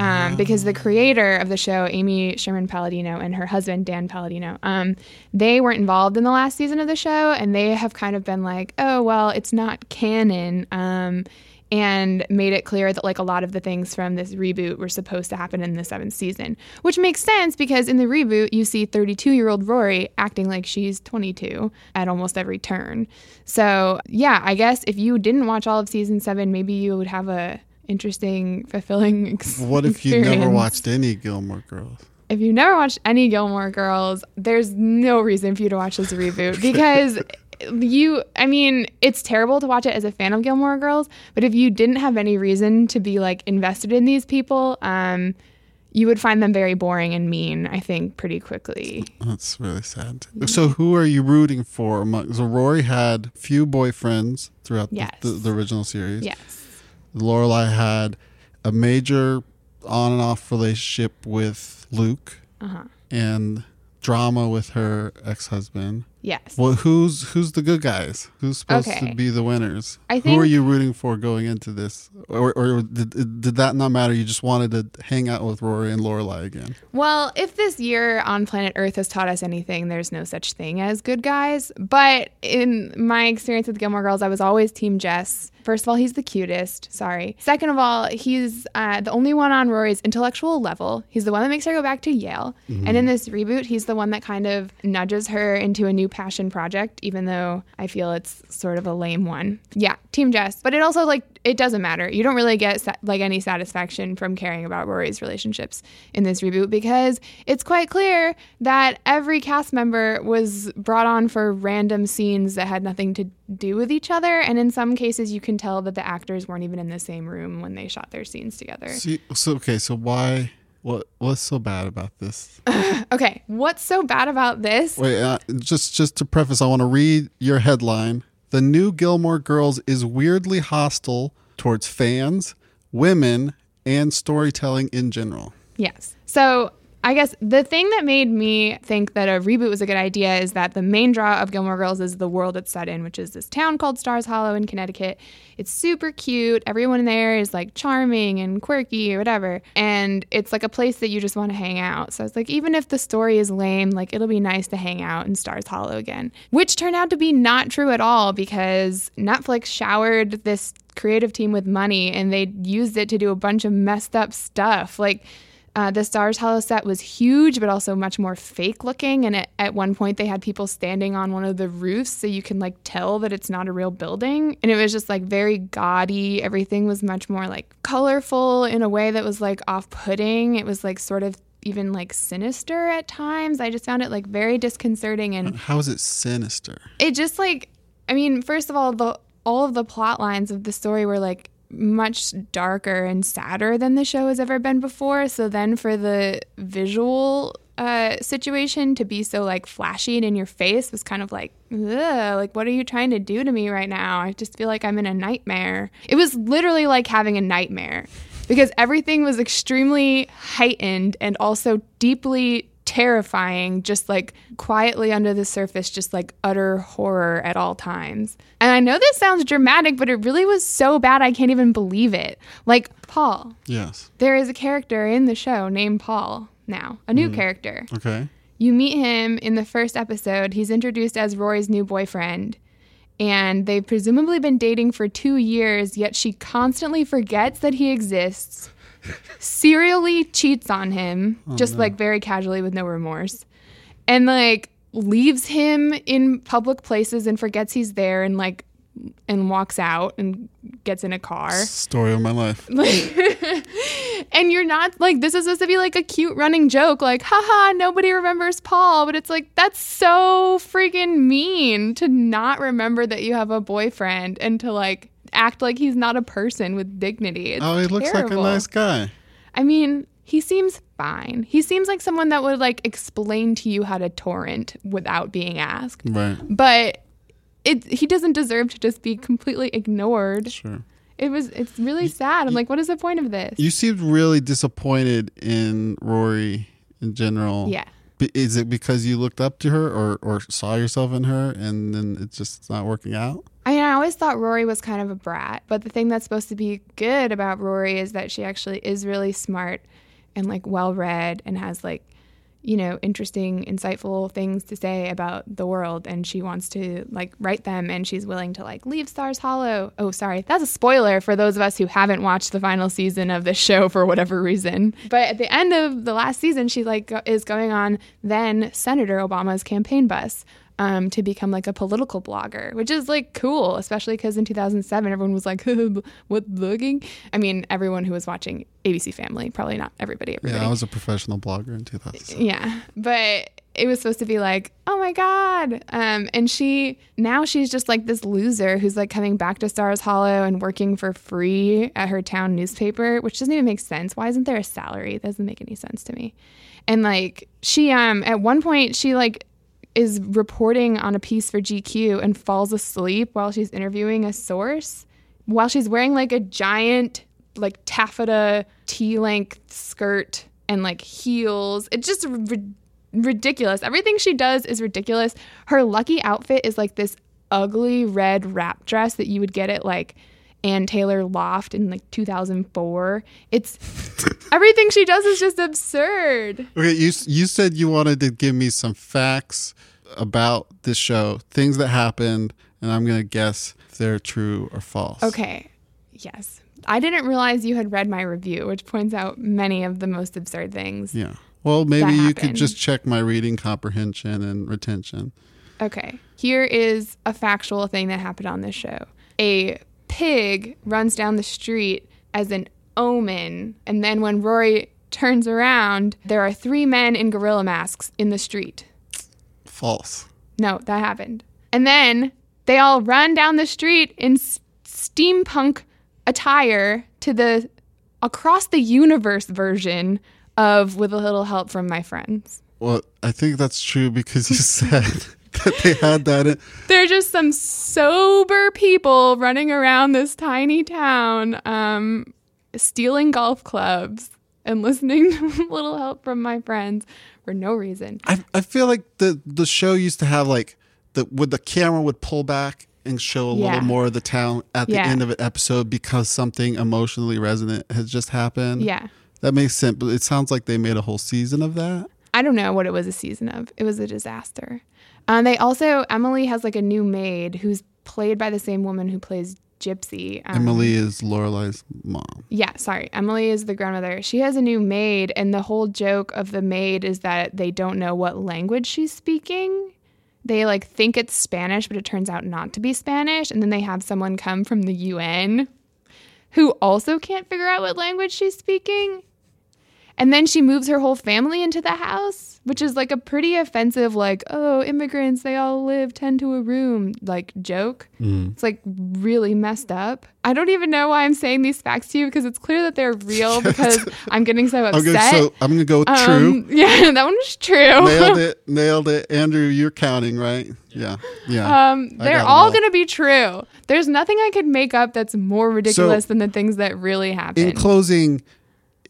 Um, because the creator of the show, Amy Sherman-Palladino, and her husband, Dan Palladino, um, they weren't involved in the last season of the show, and they have kind of been like, oh, well, it's not canon, um, and made it clear that, like, a lot of the things from this reboot were supposed to happen in the seventh season, which makes sense because in the reboot, you see thirty-two-year-old Rory acting like she's twenty-two at almost every turn. So, yeah, I guess if you didn't watch all of season seven, maybe you would have a interesting, fulfilling experience. What if you never watched any Gilmore Girls? If you never watched any Gilmore Girls, there's no reason for you to watch this reboot because you, I mean, it's terrible to watch it as a fan of Gilmore Girls, but if you didn't have any reason to be like invested in these people, um, you would find them very boring and mean, I think, pretty quickly. That's really sad. So who are you rooting for? So Rory had few boyfriends throughout yes. the, the, the original series. Yes. Lorelai had a major on and off relationship with Luke uh-huh. and drama with her ex-husband. Yes. Well, who's who's the good guys? Who's supposed okay. to be the winners? I think, who are you rooting for going into this? Or, or did, did that not matter? You just wanted to hang out with Rory and Lorelai again. Well, if this year on planet Earth has taught us anything, there's no such thing as good guys. But in my experience with Gilmore Girls, I was always Team Jess. First of all, he's the cutest. Sorry. Second of all, he's uh, the only one on Rory's intellectual level. He's the one that makes her go back to Yale. Mm-hmm. And in this reboot, he's the one that kind of nudges her into a new passion project, even though I feel it's sort of a lame one. Yeah, Team Jess. But it also, like, it doesn't matter. You don't really get, sa- like, any satisfaction from caring about Rory's relationships in this reboot because it's quite clear that every cast member was brought on for random scenes that had nothing to do with each other. And in some cases, you can tell that the actors weren't even in the same room when they shot their scenes together. See, so okay, so why what what's so bad about this? Okay, what's so bad about this? Wait, uh, just just to preface, I want to read your headline. The new Gilmore Girls is weirdly hostile towards fans, women, and storytelling in general. Yes. So I guess the thing that made me think that a reboot was a good idea is that the main draw of Gilmore Girls is the world it's set in, which is this town called Stars Hollow in Connecticut. It's super cute. Everyone there is like charming and quirky or whatever. And it's like a place that you just want to hang out. So it's like, even if the story is lame, like it'll be nice to hang out in Stars Hollow again, which turned out to be not true at all because Netflix showered this creative team with money and they used it to do a bunch of messed up stuff. Like, Uh, the Stars Hollow set was huge, but also much more fake looking. And it, at one point, they had people standing on one of the roofs so you can like tell that it's not a real building. And it was just like very gaudy. Everything was much more like colorful in a way that was like off-putting. It was like sort of even like sinister at times. I just found it like very disconcerting. And how is it sinister? It just like, I mean, first of all, the all of the plot lines of the story were like much darker and sadder than the show has ever been before. So then for the visual uh, situation to be so like flashy and in your face was kind of like, ugh, like, what are you trying to do to me right now? I just feel like I'm in a nightmare. It was literally like having a nightmare because everything was extremely heightened and also deeply terrifying, just like quietly under the surface, just like utter horror at all times. And I know this sounds dramatic, but it really was so bad I can't even believe it. Like Paul. Yes. There is a character in the show named Paul now, a new mm. character. Okay. You meet him in the first episode. He's introduced as Rory's new boyfriend. And they've presumably been dating for two years, yet she constantly forgets that he exists. Serially cheats on him, oh, just no. like very casually with no remorse, and like leaves him in public places and forgets he's there and like and walks out and gets in a car. Story of my life. Like, and you're not like, this is supposed to be like a cute running joke, like, haha, nobody remembers Paul. But it's like, that's so freaking mean to not remember that you have a boyfriend and to like act like he's not a person with dignity. It's oh, he terrible. Looks like a nice guy. I mean, he seems fine. He seems like someone that would like explain to you how to torrent without being asked. Right. But it he doesn't deserve to just be completely ignored. Sure. It was it's really you, sad. I'm you, like, what is the point of this? You seemed really disappointed in Rory in general. Yeah. B- is it because you looked up to her or, or saw yourself in her and then it's just not working out? I mean, I always thought Rory was kind of a brat, but the thing that's supposed to be good about Rory is that she actually is really smart and like well-read and has like, you know, interesting, insightful things to say about the world, and she wants to like write them, and she's willing to like leave Stars Hollow. Oh, sorry. That's a spoiler for those of us who haven't watched the final season of this show for whatever reason. But at the end of the last season, she like is going on then Senator Obama's campaign bus. Um, to become like a political blogger, which is like cool, especially because in two thousand seven, everyone was like, what blogging? I mean, everyone who was watching A B C Family, probably not everybody. everybody. Yeah, I was a professional blogger in two thousand seven. Yeah, but it was supposed to be like, oh my God. Um, and she, now she's just like this loser who's like coming back to Stars Hollow and working for free at her town newspaper, which doesn't even make sense. Why isn't there a salary? That doesn't make any sense to me. And like she, um, at one point, she like, is reporting on a piece for G Q and falls asleep while she's interviewing a source, while she's wearing like a giant like taffeta T-length skirt and like heels. It's just ri- ridiculous. Everything she does is ridiculous. Her lucky outfit is like this ugly red wrap dress that you would get at like Ann Taylor Loft in like two thousand four. It's everything she does is just absurd. Okay, you you said you wanted to give me some facts about this show, things that happened, and I'm gonna guess if they're true or false. Okay, yes. I didn't realize you had read my review, which points out many of the most absurd things. Yeah. Well, maybe you happened. Could just check my reading comprehension and retention. Okay. Here is a factual thing that happened on this show. A pig runs down the street as an omen, and then when Rory turns around, there are three men in gorilla masks in the street. False. No, that happened. And then they all run down the street in s- steampunk attire to the Across the Universe version of With a Little Help from My Friends. Well, I think that's true because you said that they had that in. They're just some sober people running around this tiny town, um, stealing golf clubs and listening to Little Help from My Friends for no reason. I I feel like the, the show used to have like the would the camera would pull back and show a yeah. little more of the town at the yeah. end of an episode because something emotionally resonant has just happened. Yeah. That makes sense, but it sounds like they made a whole season of that. I don't know what it was a season of. It was a disaster. Um, they also, Emily has like a new maid who's played by the same woman who plays Gypsy. Um, Emily is Lorelai's mom. Yeah, sorry. Emily is the grandmother. She has a new maid, and the whole joke of the maid is that they don't know what language she's speaking. They, like, think it's Spanish, but it turns out not to be Spanish, and then they have someone come from the U N who also can't figure out what language she's speaking. And then she moves her whole family into the house, which is, like, a pretty offensive, like, oh, immigrants, they all live ten to a room, like, joke. Mm. It's, like, really messed up. I don't even know why I'm saying these facts to you, because it's clear that they're real, because I'm getting so upset. Okay, so I'm going to go with true. Um, yeah, that one was true. Nailed it. Nailed it. Andrew, you're counting, right? Yeah. Yeah. Um, they're all going to be true. There's nothing I could make up that's more ridiculous so, than the things that really happen. In closing...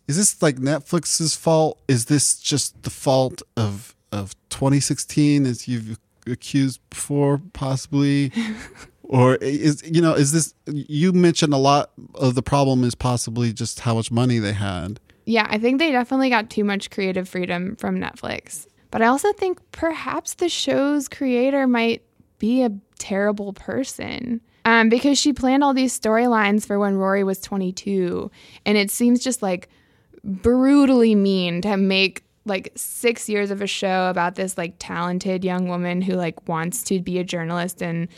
Is this like Netflix's fault? Is this just the fault of of twenty sixteen, as you've accused before, possibly? Or is, you know, is this, you mentioned a lot of the problem is possibly just how much money they had. Yeah, I think they definitely got too much creative freedom from Netflix. But I also think perhaps the show's creator might be a terrible person. Um, because she planned all these storylines for when Rory was twenty-two, and it seems just like brutally mean to make like six years of a show about this like talented young woman who like wants to be a journalist and,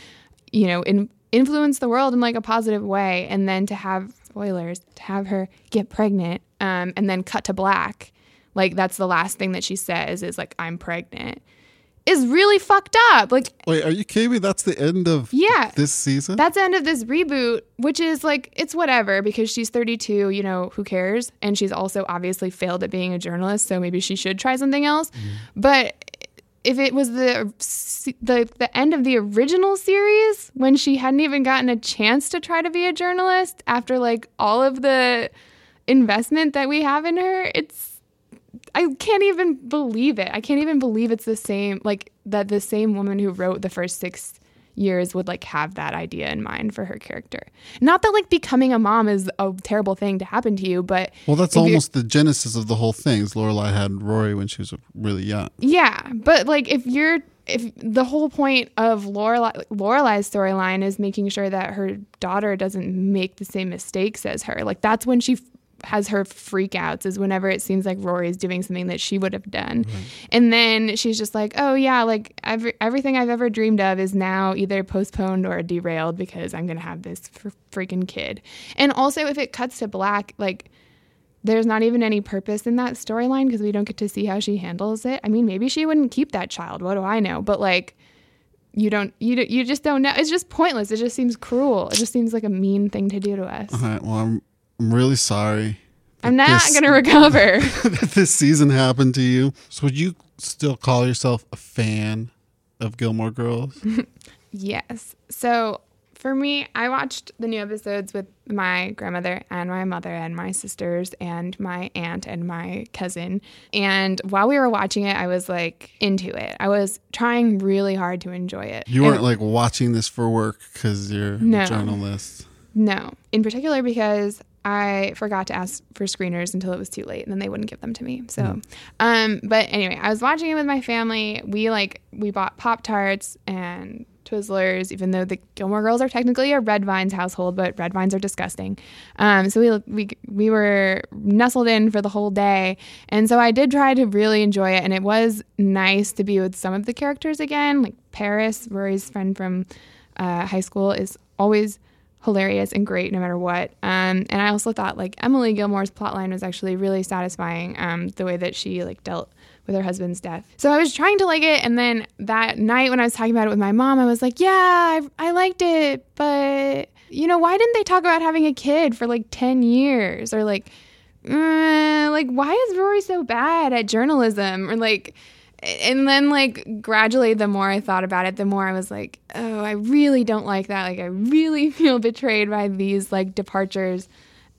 you know, in- influence the world in like a positive way, and then to have spoilers to have her get pregnant um and then cut to black, like that's the last thing that she says is like, I'm pregnant, is really fucked up. Like, wait, are you kidding me? That's the end of yeah, this season? That's the end of this reboot, which is like, it's whatever, because she's thirty-two, you know, who cares? And she's also obviously failed at being a journalist, so maybe she should try something else. Mm. But if it was the, the the end of the original series, when she hadn't even gotten a chance to try to be a journalist after like all of the investment that we have in her, it's I can't even believe it. I can't even believe it's the same, like that the same woman who wrote the first six years would like have that idea in mind for her character. Not that like becoming a mom is a terrible thing to happen to you, but well, that's almost the genesis of the whole thing. Is Lorelai had Rory when she was really young. Yeah, but like if you're if the whole point of Lorelai Lorelai's storyline is making sure that her daughter doesn't make the same mistakes as her, like that's when she. has her freakouts is whenever it seems like Rory's doing something that she would have done. Right. And then she's just like, oh yeah, like every, everything I've ever dreamed of is now either postponed or derailed because I'm going to have this fr- freaking kid. And also if it cuts to black, like there's not even any purpose in that storyline because we don't get to see how she handles it. I mean, maybe she wouldn't keep that child. What do I know? But like, You don't, you don't, you just don't know. It's just pointless. It just seems cruel. It just seems like a mean thing to do to us. All right. Well, I'm, I'm really sorry. I'm not going to recover. That this season happened to you. So would you still call yourself a fan of Gilmore Girls? Yes. So for me, I watched the new episodes with my grandmother and my mother and my sisters and my aunt and my cousin. And while we were watching it, I was like into it. I was trying really hard to enjoy it. You weren't and, like watching this for work because you're no, a journalist. No. In particular because... I forgot to ask for screeners until it was too late, and then they wouldn't give them to me. So, mm. um, but anyway, I was watching it with my family. We like we bought Pop-Tarts and Twizzlers, even though the Gilmore Girls are technically a Red Vines household, but Red Vines are disgusting. Um, so we we we were nestled in for the whole day, and so I did try to really enjoy it, and it was nice to be with some of the characters again, like Paris, Rory's friend from uh, high school, is always hilarious and great no matter what. Um, and I also thought like Emily Gilmore's plotline was actually really satisfying, um, the way that she like dealt with her husband's death. So I was trying to like it. And then that night when I was talking about it with my mom, I was like, yeah, I, I liked it. But, you know, why didn't they talk about having a kid for like ten years? Or like, mm, like, why is Rory so bad at journalism? Or like, and then, like, gradually, the more I thought about it, the more I was like, oh, I really don't like that. Like, I really feel betrayed by these, like, departures.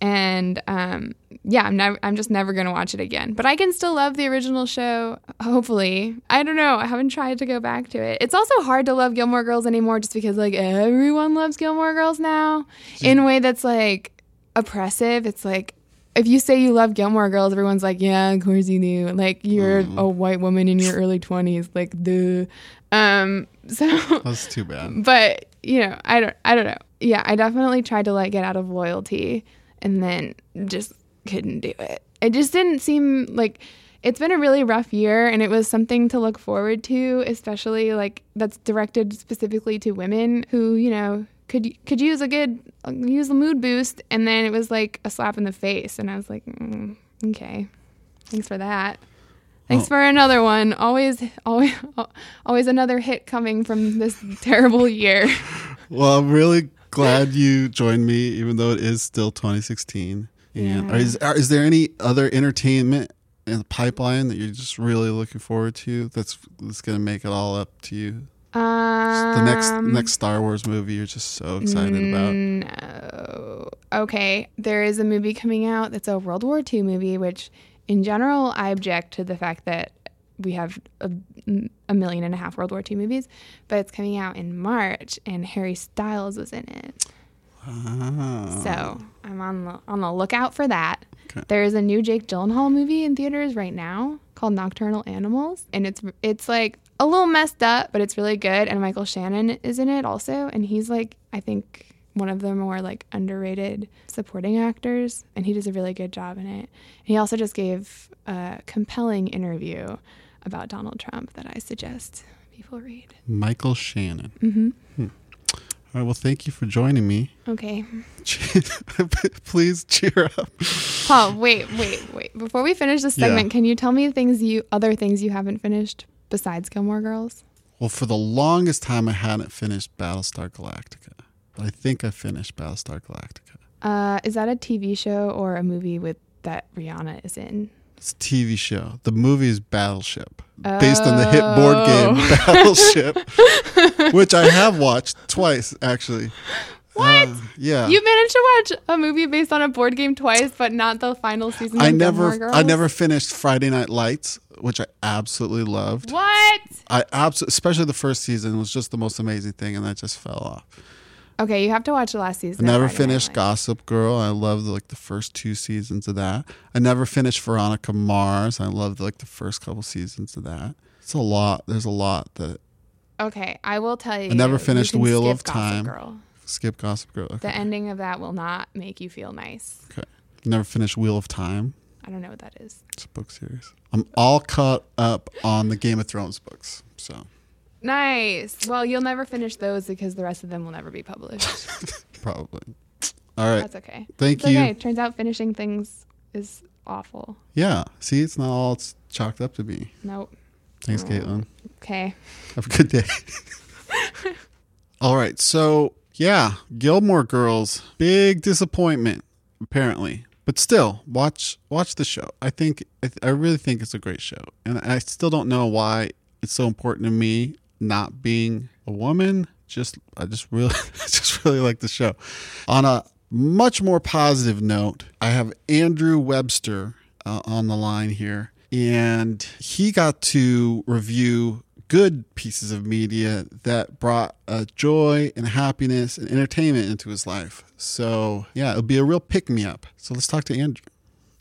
And, um, yeah, I'm never, I'm just never going to watch it again. But I can still love the original show, hopefully. I don't know. I haven't tried to go back to it. It's also hard to love Gilmore Girls anymore just because, like, everyone loves Gilmore Girls now in a way that's, like, oppressive. It's like, if you say you love Gilmore Girls, everyone's like, yeah, of course you do. Like, you're mm. a white woman in your early twenties. Like, duh. Um, so that's too bad. But, you know, I don't, I don't know. Yeah, I definitely tried to, like, get out of loyalty and then just couldn't do it. It just didn't seem like... It's been a really rough year, and it was something to look forward to, especially, like, that's directed specifically to women who, you know, could could use a good, use a mood boost, and then it was, like, a slap in the face, and I was like, mm, okay, thanks for that. Thanks oh. for another one. Always, always, always another hit coming from this terrible year. Well, I'm really glad you joined me, even though it is still twenty sixteen. And yeah. is, are, is there any other entertainment in the pipeline that you're just really looking forward to that's, that's gonna make it all up to you? Um, the next next Star Wars movie you're just so excited n- about. No. Okay, there is a movie coming out that's a World War Two movie, which in general I object to the fact that we have a, a million and a half World War Two movies, but it's coming out in March and Harry Styles was in it. Wow. So I'm on the, on the lookout for that. Okay. There's a new Jake Gyllenhaal movie in theaters right now called Nocturnal Animals, and it's it's like a little messed up, but it's really good. And Michael Shannon is in it also, and he's like I think one of the more like underrated supporting actors, and he does a really good job in it. And he also just gave a compelling interview about Donald Trump that I suggest people read. Michael Shannon. Mm-hmm. Hmm. All right, well, thank you for joining me. Okay. Please cheer up. Paul, wait, wait, wait. Before we finish this segment, yeah. can you tell me things you, other things you haven't finished besides Gilmore Girls? Well, for the longest time, I hadn't finished Battlestar Galactica. But I think I finished Battlestar Galactica. Uh, is that a T V show or a movie with that Rihanna is in? It's a T V show. The movie is Battleship, oh. based on the hit board game Battleship, which I have watched twice, actually. What? Uh, yeah. You managed to watch a movie based on a board game twice, but not the final season I of never, Gilmore Girls? I never finished Friday Night Lights, which I absolutely loved. What? I absolutely, especially the first season was just the most amazing thing, and that just fell off. Okay, you have to watch the last season. I never finished Gossip Girl. I loved like the first two seasons of that. I never finished Veronica Mars. I loved like the first couple seasons of that. It's a lot. There's a lot that. Okay, I will tell you. I never finished Wheel of Time. Skip Gossip Girl. Skip Gossip Girl. Okay. The ending of that will not make you feel nice. Okay. Never finished Wheel of Time. I don't know what that is. It's a book series. I'm all caught up on the Game of Thrones books, so. Nice. Well, you'll never finish those because the rest of them will never be published. Probably. All right. That's okay. Thank it's you. Okay. It turns out finishing things is awful. Yeah. See, it's not all it's chalked up to be. Nope. Thanks, um, Kaitlyn. Okay. Have a good day. All right. So, yeah, Gilmore Girls, big disappointment, apparently. But still, watch watch the show. I think I, th- I really think it's a great show, and I still don't know why it's so important to me. Not being a woman, just I just really just really like the show. On a much more positive note, I have Andrew Webster uh, on the line here, and he got to review good pieces of media that brought uh, joy and happiness and entertainment into his life. So yeah, it'll be a real pick-me-up. So let's talk to Andrew.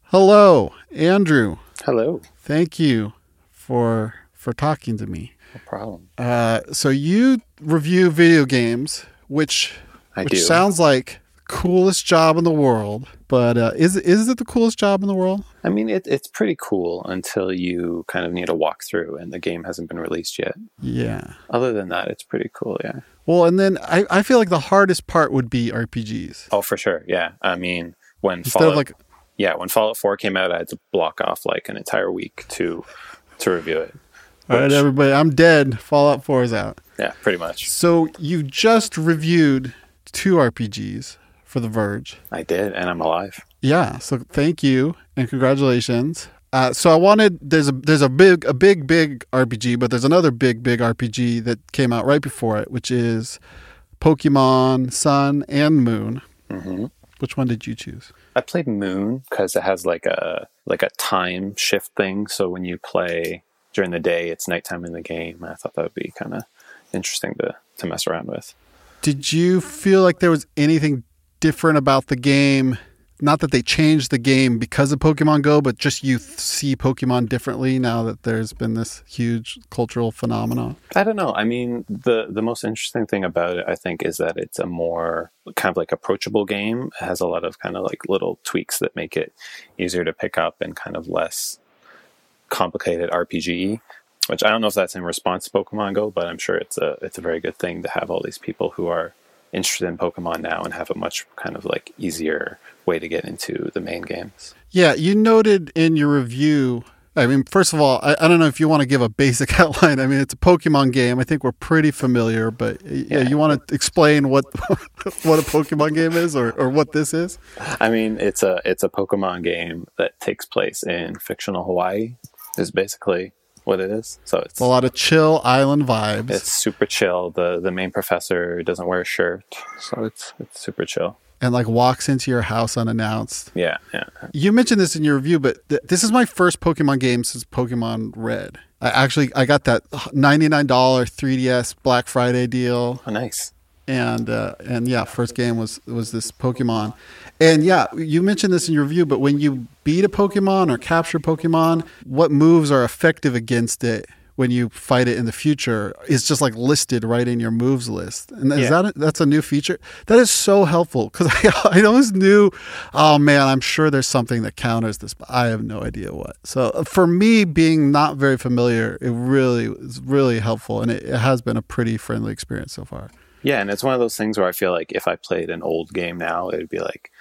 Hello, Andrew. Hello. Thank you for for talking to me. No problem. Uh, so you review video games, which I which do. Sounds like the coolest job in the world. But uh, is is it the coolest job in the world? I mean, it, it's pretty cool until you kind of need a walkthrough and the game hasn't been released yet. Yeah. Other than that, it's pretty cool, yeah. Well, and then I, I feel like the hardest part would be R P Gs. Oh, for sure, yeah. I mean, when Instead Fallout... Like, yeah, when Fallout four came out, I had to block off like an entire week to to review it. Which, all right, everybody, I'm dead. Fallout four is out. Yeah, pretty much. So you just reviewed two R P Gs for The Verge. I did, and I'm alive. Yeah, so thank you, and congratulations. Uh, so I wanted, there's a there's a big, a big, big R P G, but there's another big, big R P G that came out right before it, which is Pokemon Sun and Moon. Mm-hmm. Which one did you choose? I played Moon, because it has like a like a time shift thing, so when you play... during the day, it's nighttime in the game. I thought that would be kind of interesting to, to mess around with. Did you feel like there was anything different about the game not that they changed the game because of Pokemon Go, but just you th- see Pokemon differently now that there's been this huge cultural phenomenon? I don't know. I mean, the, the most interesting thing about it, I think, is that it's a more kind of like approachable game. It has a lot of kind of like little tweaks that make it easier to pick up and kind of less complicated R P G, which I don't know if that's in response to Pokemon Go, but I'm sure it's a it's a very good thing to have all these people who are interested in Pokemon now and have a much kind of like easier way to get into the main games. Yeah, you noted in your review, I mean, first of all, I, I don't know if you want to give a basic outline. I mean, it's a Pokemon game. I think we're pretty familiar, but yeah, yeah. You want to explain what what a Pokemon game is or, or what this is? I mean, it's a it's a Pokemon game that takes place in fictional Hawaii is basically what it is. So it's a lot of chill island vibes. It's super chill. The the main professor doesn't wear a shirt, so it's it's super chill. And like walks into your house unannounced. Yeah, yeah. You mentioned this in your review, but th- this is my first Pokemon game since Pokemon Red. I actually I got that ninety-nine dollar three D S Black Friday deal. Oh, nice. And uh, and yeah, first game was was this Pokemon. And yeah, you mentioned this in your review, but when you beat a Pokemon or capture Pokemon, what moves are effective against it when you fight it in the future is just like listed right in your moves list. And is yeah. that a, that's a new feature? That is so helpful because I, I always knew, oh man, I'm sure there's something that counters this, but I have no idea what. So for me, being not very familiar, it really is really helpful, and it, it has been a pretty friendly experience so far. Yeah, and it's one of those things where I feel like if I played an old game now, it would be like,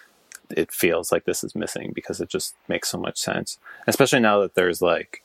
it feels like this is missing because it just makes so much sense. Especially now that there's like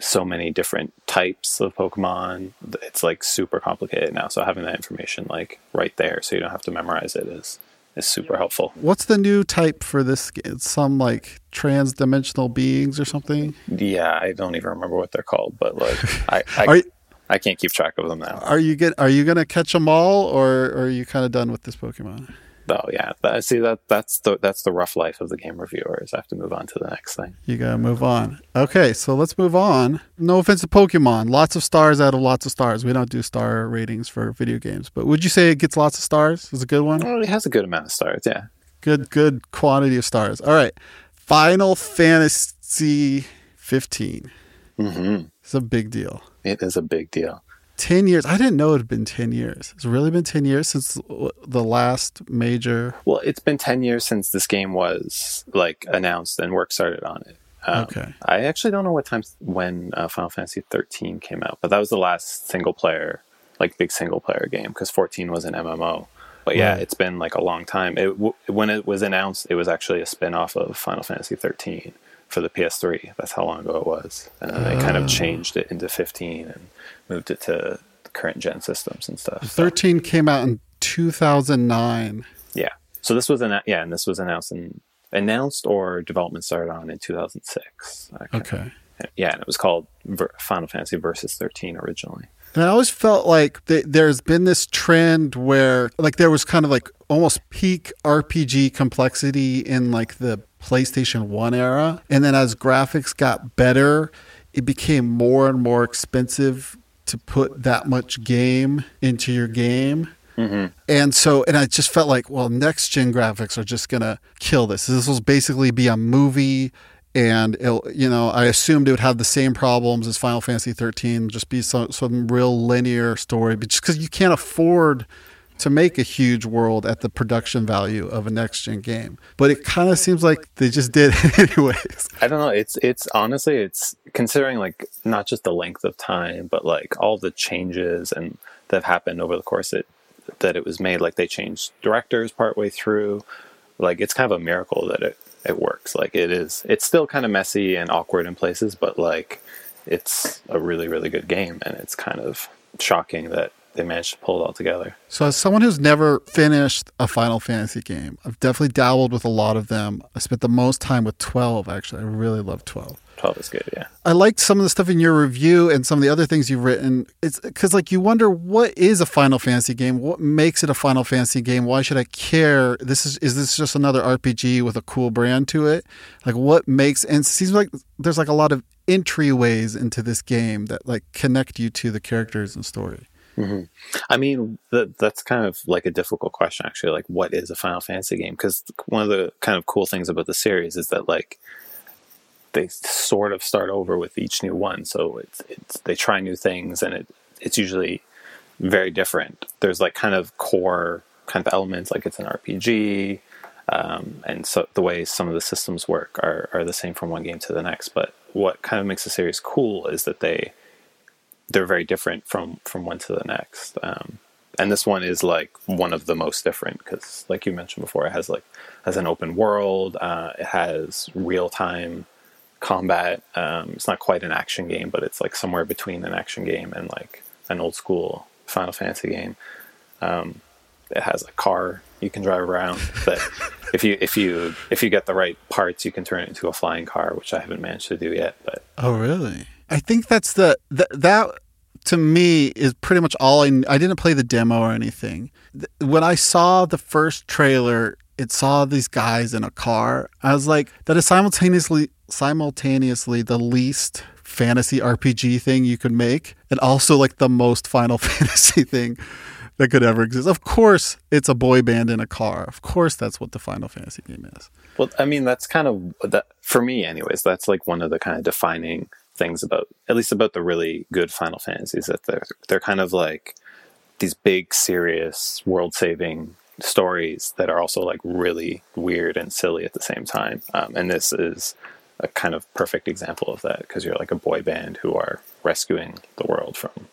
so many different types of Pokemon, it's like super complicated now, so having that information like right there so you don't have to memorize it is is super helpful. What's the new type for this game? Some like trans-dimensional beings or something? Yeah, I don't even remember what they're called, but like I I, Are you- I can't keep track of them now. Are you get are you gonna catch them all, or, or are you kind of done with this Pokemon? Oh yeah, that, see that that's the that's the rough life of the game reviewers. I have to move on to the next thing. You gotta move on. Okay, so let's move on. No offense to Pokemon, lots of stars out of lots of stars. We don't do star ratings for video games, but would you say it gets lots of stars? Is a good one? Well, it has a good amount of stars. Yeah, good good quantity of stars. All right, Final Fantasy fifteen. Mm-hmm. It's a big deal. It is a big deal. Ten years. I didn't know it had been ten years. It's really been ten years since the last major. Well, it's been ten years since this game was like announced and work started on it. Um, okay. I actually don't know what time when uh, Final Fantasy thirteen came out, but that was the last single player, like big single player game, because fourteen was an M M O. But yeah, right. It's been like a long time. It w- when it was announced, it was actually a spin-off of Final Fantasy thirteen for the P S three. That's how long ago it was, and then they kind of changed it into fifteen and moved it to the current gen systems and stuff. Thirteen so. Came out in two thousand nine. Yeah, so this was an yeah, and this was announced and announced or development started on in two thousand six. Okay. okay. Yeah, and it was called Final Fantasy Versus thirteen originally. And I always felt like th- there's been this trend where like there was kind of like almost peak R P G complexity in like the PlayStation one era. And then as graphics got better, it became more and more expensive to put that much game into your game. Mm-hmm. And so, and I just felt like, well, next gen graphics are just going to kill this. This will basically be a movie. And, it, you know, I assumed it would have the same problems as Final Fantasy thirteen, just be some, some real linear story. But just because you can't afford to make a huge world at the production value of a next-gen game. But it kind of seems like they just did anyways. I don't know. It's, it's honestly, it's considering, like, not just the length of time, but, like, all the changes and that have happened over the course it, that it was made. Like, they changed directors partway through. Like, it's kind of a miracle that it... it works. Like it is, it's still kind of messy and awkward in places, but like it's a really, really good game, and it's kind of shocking that they managed to pull it all together. So as someone who's never finished a Final Fantasy game, I've definitely dabbled with a lot of them. I spent the most time with twelve, actually. I really love twelve. twelve is good, yeah. I liked some of the stuff in your review and some of the other things you've written. It's because like you wonder, what is a Final Fantasy game? What makes it a Final Fantasy game? Why should I care? This is is this just another R P G with a cool brand to it? Like what makes, and it seems like there's like a lot of entryways into this game that like connect you to the characters and story. Mm-hmm. I mean, that that's kind of like a difficult question, actually. Like, what is a Final Fantasy game? Because one of the kind of cool things about the series is that, like, they sort of start over with each new one. So it's, it's they try new things, and it it's usually very different. There's, like, kind of core kind of elements, like it's an R P G, um, and so the way some of the systems work are, are the same from one game to the next. But what kind of makes the series cool is that they... they're very different from, from one to the next. Um, and this one is like one of the most different because, like you mentioned before, it has like has an open world. Uh, it has real time combat. Um, it's not quite an action game, but it's like somewhere between an action game and like an old school Final Fantasy game. Um, it has a car you can drive around that if you if you if you get the right parts, you can turn it into a flying car, which I haven't managed to do yet. But oh, really? I think that's the, the that to me is pretty much all I I didn't play the demo or anything. When I saw the first trailer, it saw these guys in a car. I was like, that is simultaneously simultaneously the least fantasy R P G thing you could make, and also like the most Final Fantasy thing that could ever exist. Of course, it's a boy band in a car. Of course, that's what the Final Fantasy game is. Well, I mean, that's kind of that for me, anyways. That's like one of the kind of defining things about, at least about the really good Final Fantasies, that they're, they're kind of like these big, serious, world-saving stories that are also like really weird and silly at the same time. Um, and this is a kind of perfect example of that, because you're like a boy band who are rescuing the world from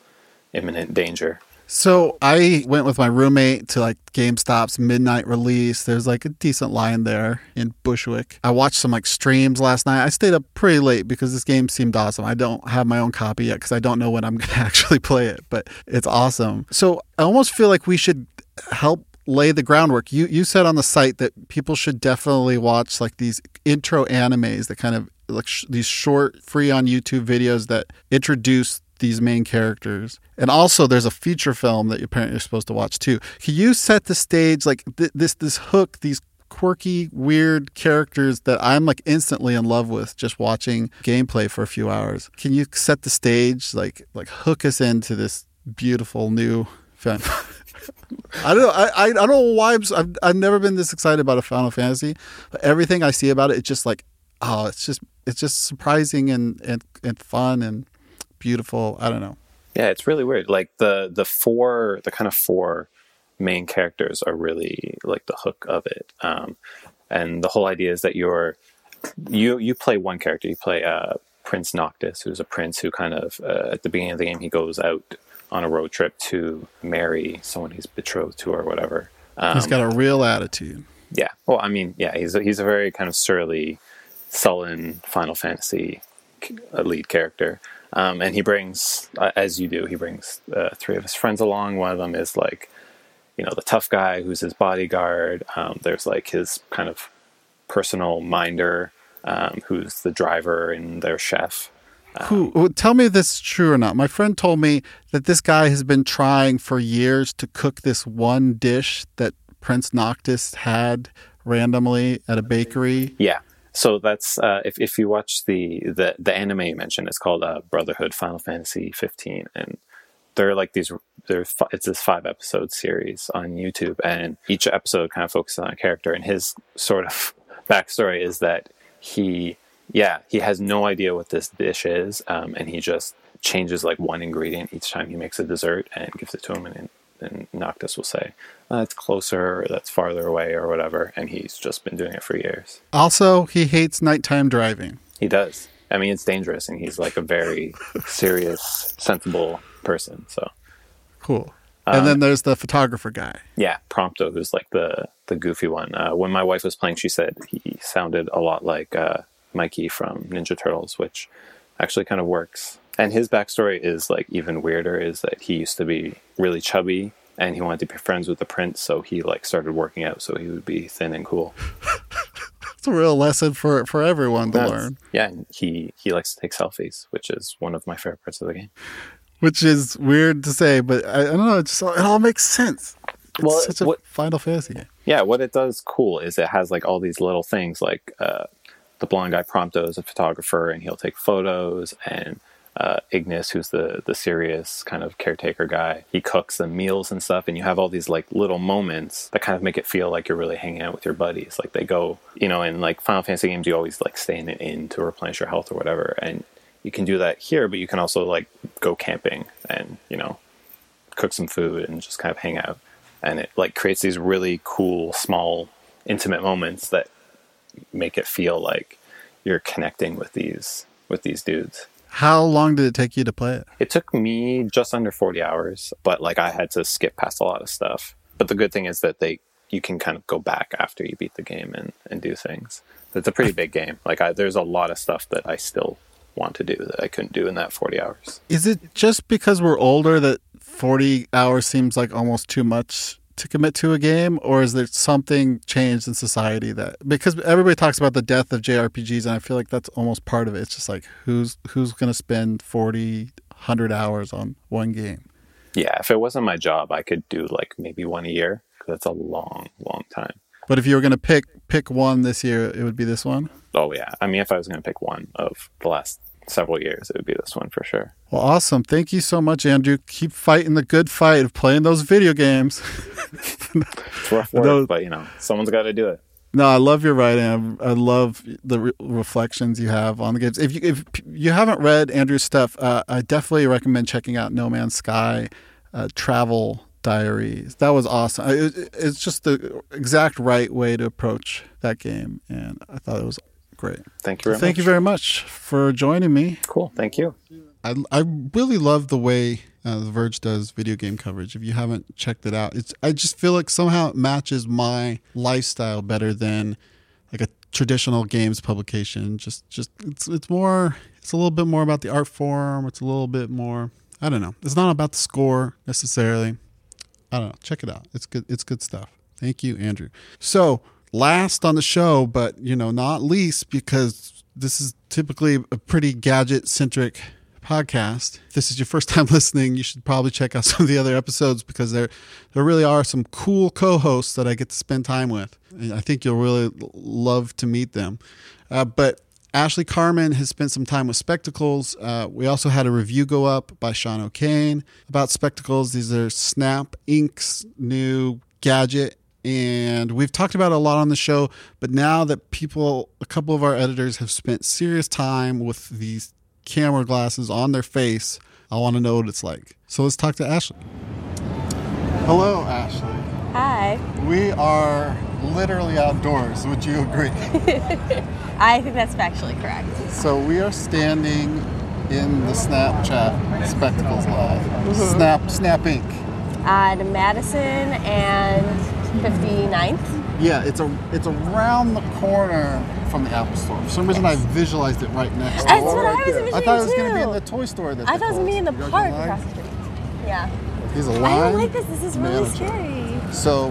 imminent danger. So I went with my roommate to like GameStop's midnight release. There's like a decent line there in Bushwick. I watched some like streams last night. I stayed up pretty late because this game seemed awesome. I don't have my own copy yet because I don't know when I'm going to actually play it, but it's awesome. So I almost feel like we should help lay the groundwork. You you said on the site that people should definitely watch like these intro animes that kind of like sh- these short free on YouTube videos that introduce these main characters. And also there's a feature film that apparently you're supposed to watch too. Can you set the stage, like th- this this hook, these quirky, weird characters that I'm like instantly in love with just watching gameplay for a few hours? Can you set the stage, like like hook us into this beautiful new film? I don't know. I, I, I don't know why I'm, I've, I've never been this excited about a Final Fantasy. But everything I see about it, it's just like, oh, it's just it's just surprising and, and, and fun and beautiful. I don't know. Yeah, it's really weird. Like the the four the kind of four main characters are really like the hook of it. Um and the whole idea is that you're you you play one character. You play uh Prince Noctis, who's a prince who kind of uh, at the beginning of the game he goes out on a road trip to marry someone he's betrothed to or whatever. Um, he's got a real attitude. Yeah. Well, I mean, yeah, he's a, he's a very kind of surly, sullen Final Fantasy lead character. Um, and he brings, uh, as you do, he brings uh, three of his friends along. One of them is like, you know, the tough guy who's his bodyguard. Um, there's like his kind of personal minder, um, who's the driver and their chef. Um, Who? Well, tell me if this is true or not. My friend told me that this guy has been trying for years to cook this one dish that Prince Noctis had randomly at a bakery. Yeah. So that's uh, if if you watch the, the, the anime you mentioned, it's called uh, Brotherhood Final Fantasy fifteen, and they're like these. They're it's this five episode series on YouTube, and each episode kind of focuses on a character. And his sort of backstory is that he, yeah, he has no idea what this dish is, um, and he just changes like one ingredient each time he makes a dessert and gives it to him, and and Noctis will say, Uh, it's closer, or that's farther away, or whatever. And he's just been doing it for years. Also, he hates nighttime driving. He does. I mean, it's dangerous, and he's like a very serious, sensible person. So cool. And um, then there's the photographer guy. Yeah, Prompto, who's like the, the goofy one. Uh, when my wife was playing, she said he sounded a lot like uh, Mikey from Ninja Turtles, which actually kind of works. And his backstory is like even weirder, is that he used to be really chubby, and he wanted to be friends with the prince, so he like started working out so he would be thin and cool. It's a real lesson for for everyone to learn. Yeah, and he, he likes to take selfies, which is one of my favorite parts of the game. Which is weird to say, but I, I don't know, it, just, it all makes sense. It's well, such a what, Final Fantasy game. Yeah, what it does cool is it has like all these little things, like uh, the blonde guy Prompto is a photographer, and he'll take photos, and uh, Ignis, who's the the serious kind of caretaker guy, he cooks the meals and stuff, and you have all these like little moments that kind of make it feel like you're really hanging out with your buddies. Like they go, you know, in like Final Fantasy games, you always like stay in an inn to replenish your health or whatever, and you can do that here, but you can also like go camping and, you know, cook some food and just kind of hang out. And it like creates these really cool, small, intimate moments that make it feel like you're connecting with these with these dudes. How long did it take you to play it? It took me just under forty hours, but like I had to skip past a lot of stuff. But the good thing is that they you can kind of go back after you beat the game and, and do things. It's a pretty big game. Like I, there's a lot of stuff that I still want to do that I couldn't do in that forty hours. Is it just because we're older that forty hours seems like almost too much to commit to a game, or is there something changed in society? That because everybody talks about the death of J R P Gs, and I feel like that's almost part of it. It's just like who's who's going to spend forty, one hundred hours on one game? Yeah, if it wasn't my job, I could do like maybe one a year, because that's a long, long time. But if you were going to pick pick one this year, it would be this one? Oh, yeah. I mean, if I was going to pick one of the last several years, it would be this one for sure. Well, awesome. Thank you so much, Andrew. Keep fighting the good fight of playing those video games. It's rough work, those... but, you know, someone's got to do it. No, I love your writing. I love the re- reflections you have on the games. If you, if you haven't read Andrew's stuff, uh, I definitely recommend checking out No Man's Sky, uh, Travel Diaries. That was awesome. It, it's just the exact right way to approach that game, and I thought it was great. Thank you very so much. Thank you very much for joining me. Cool. Thank you. I, I really love the way uh, The Verge does video game coverage. If you haven't checked it out, it's I just feel like somehow it matches my lifestyle better than like a traditional games publication. Just, just it's it's more. It's a little bit more about the art form. It's a little bit more. I don't know. It's not about the score necessarily. I don't know. Check it out. It's good. It's good stuff. Thank you, Andrew. So last on the show, but you know, not least, because this is typically a pretty gadget-centric podcast. If this is your first time listening, you should probably check out some of the other episodes, because there there really are some cool co-hosts that I get to spend time with. And I think you'll really love to meet them. Uh, but Ashley Carman has spent some time with Spectacles. Uh, we also had a review go up by Sean O'Kane about Spectacles. These are Snap Incorporated's new gadget. And we've talked about it a lot on the show, but now that people, a couple of our editors have spent serious time with these camera glasses on their face, I want to know what it's like. So let's talk to Ashley. Hello, Ashley. Hi. We are literally outdoors. Would you agree? I think that's factually correct. So we are standing in the Snapchat Spectacles Live. Mm-hmm. Snap, Snap Incorporated. On Madison and fifty-ninth. Yeah, it's a it's around the corner from the Apple Store. For some reason, yes. I visualized it right next to it. That's what right I was envisioning, I thought it was going to be in the toy store. That I thought it was going to be in the you park across the street. Yeah. He's a line. I don't like this. This is really manager. Scary. So,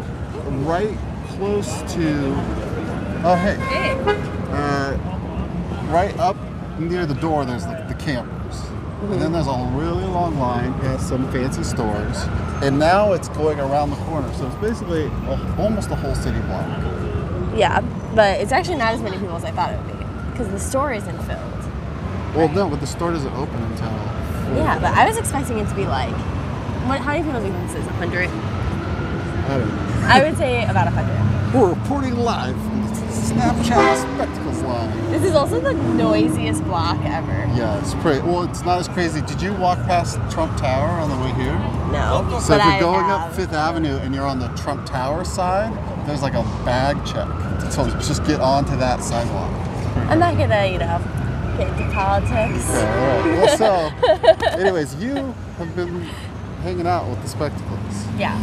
right close to... Oh, hey. Hey. Uh, right up near the door, there's the, the campers. Mm-hmm. And then there's a really long line at some fancy stores. And now it's going around the corner. So, it's basically a, almost a whole city block. Yeah, but it's actually not as many people as I thought it would be. Because the store isn't filled. Well, right? No, but the store doesn't open until... Yeah, but I was expecting it to be like... What, how many people do you think this is? one hundred? I don't know. I would say about one hundred. We're reporting live from Snapchat Spectacles Live. This is also the noisiest block ever. Yeah, it's pretty. Well, it's not as crazy. Did you walk past Trump Tower on the way here? No. So but if you're going up Fifth Avenue and you're on the Trump Tower side, there's like a bag check. So just get onto that sidewalk. I'm not going to, you know, get into politics. Okay, all right. Well, so, anyways, you have been... hanging out with the Spectacles. Yeah.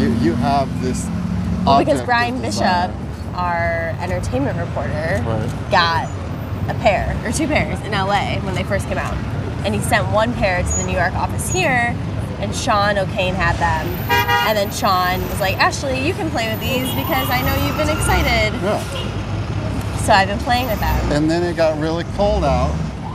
You you have this object. Well, because Brian Bishop, our entertainment reporter, right. got a pair, or two pairs, in L A when they first came out. And he sent one pair to the New York office here, and Sean O'Kane had them. And then Sean was like, Ashley, you can play with these because I know you've been excited. Yeah. So I've been playing with them. And then it got really cold out.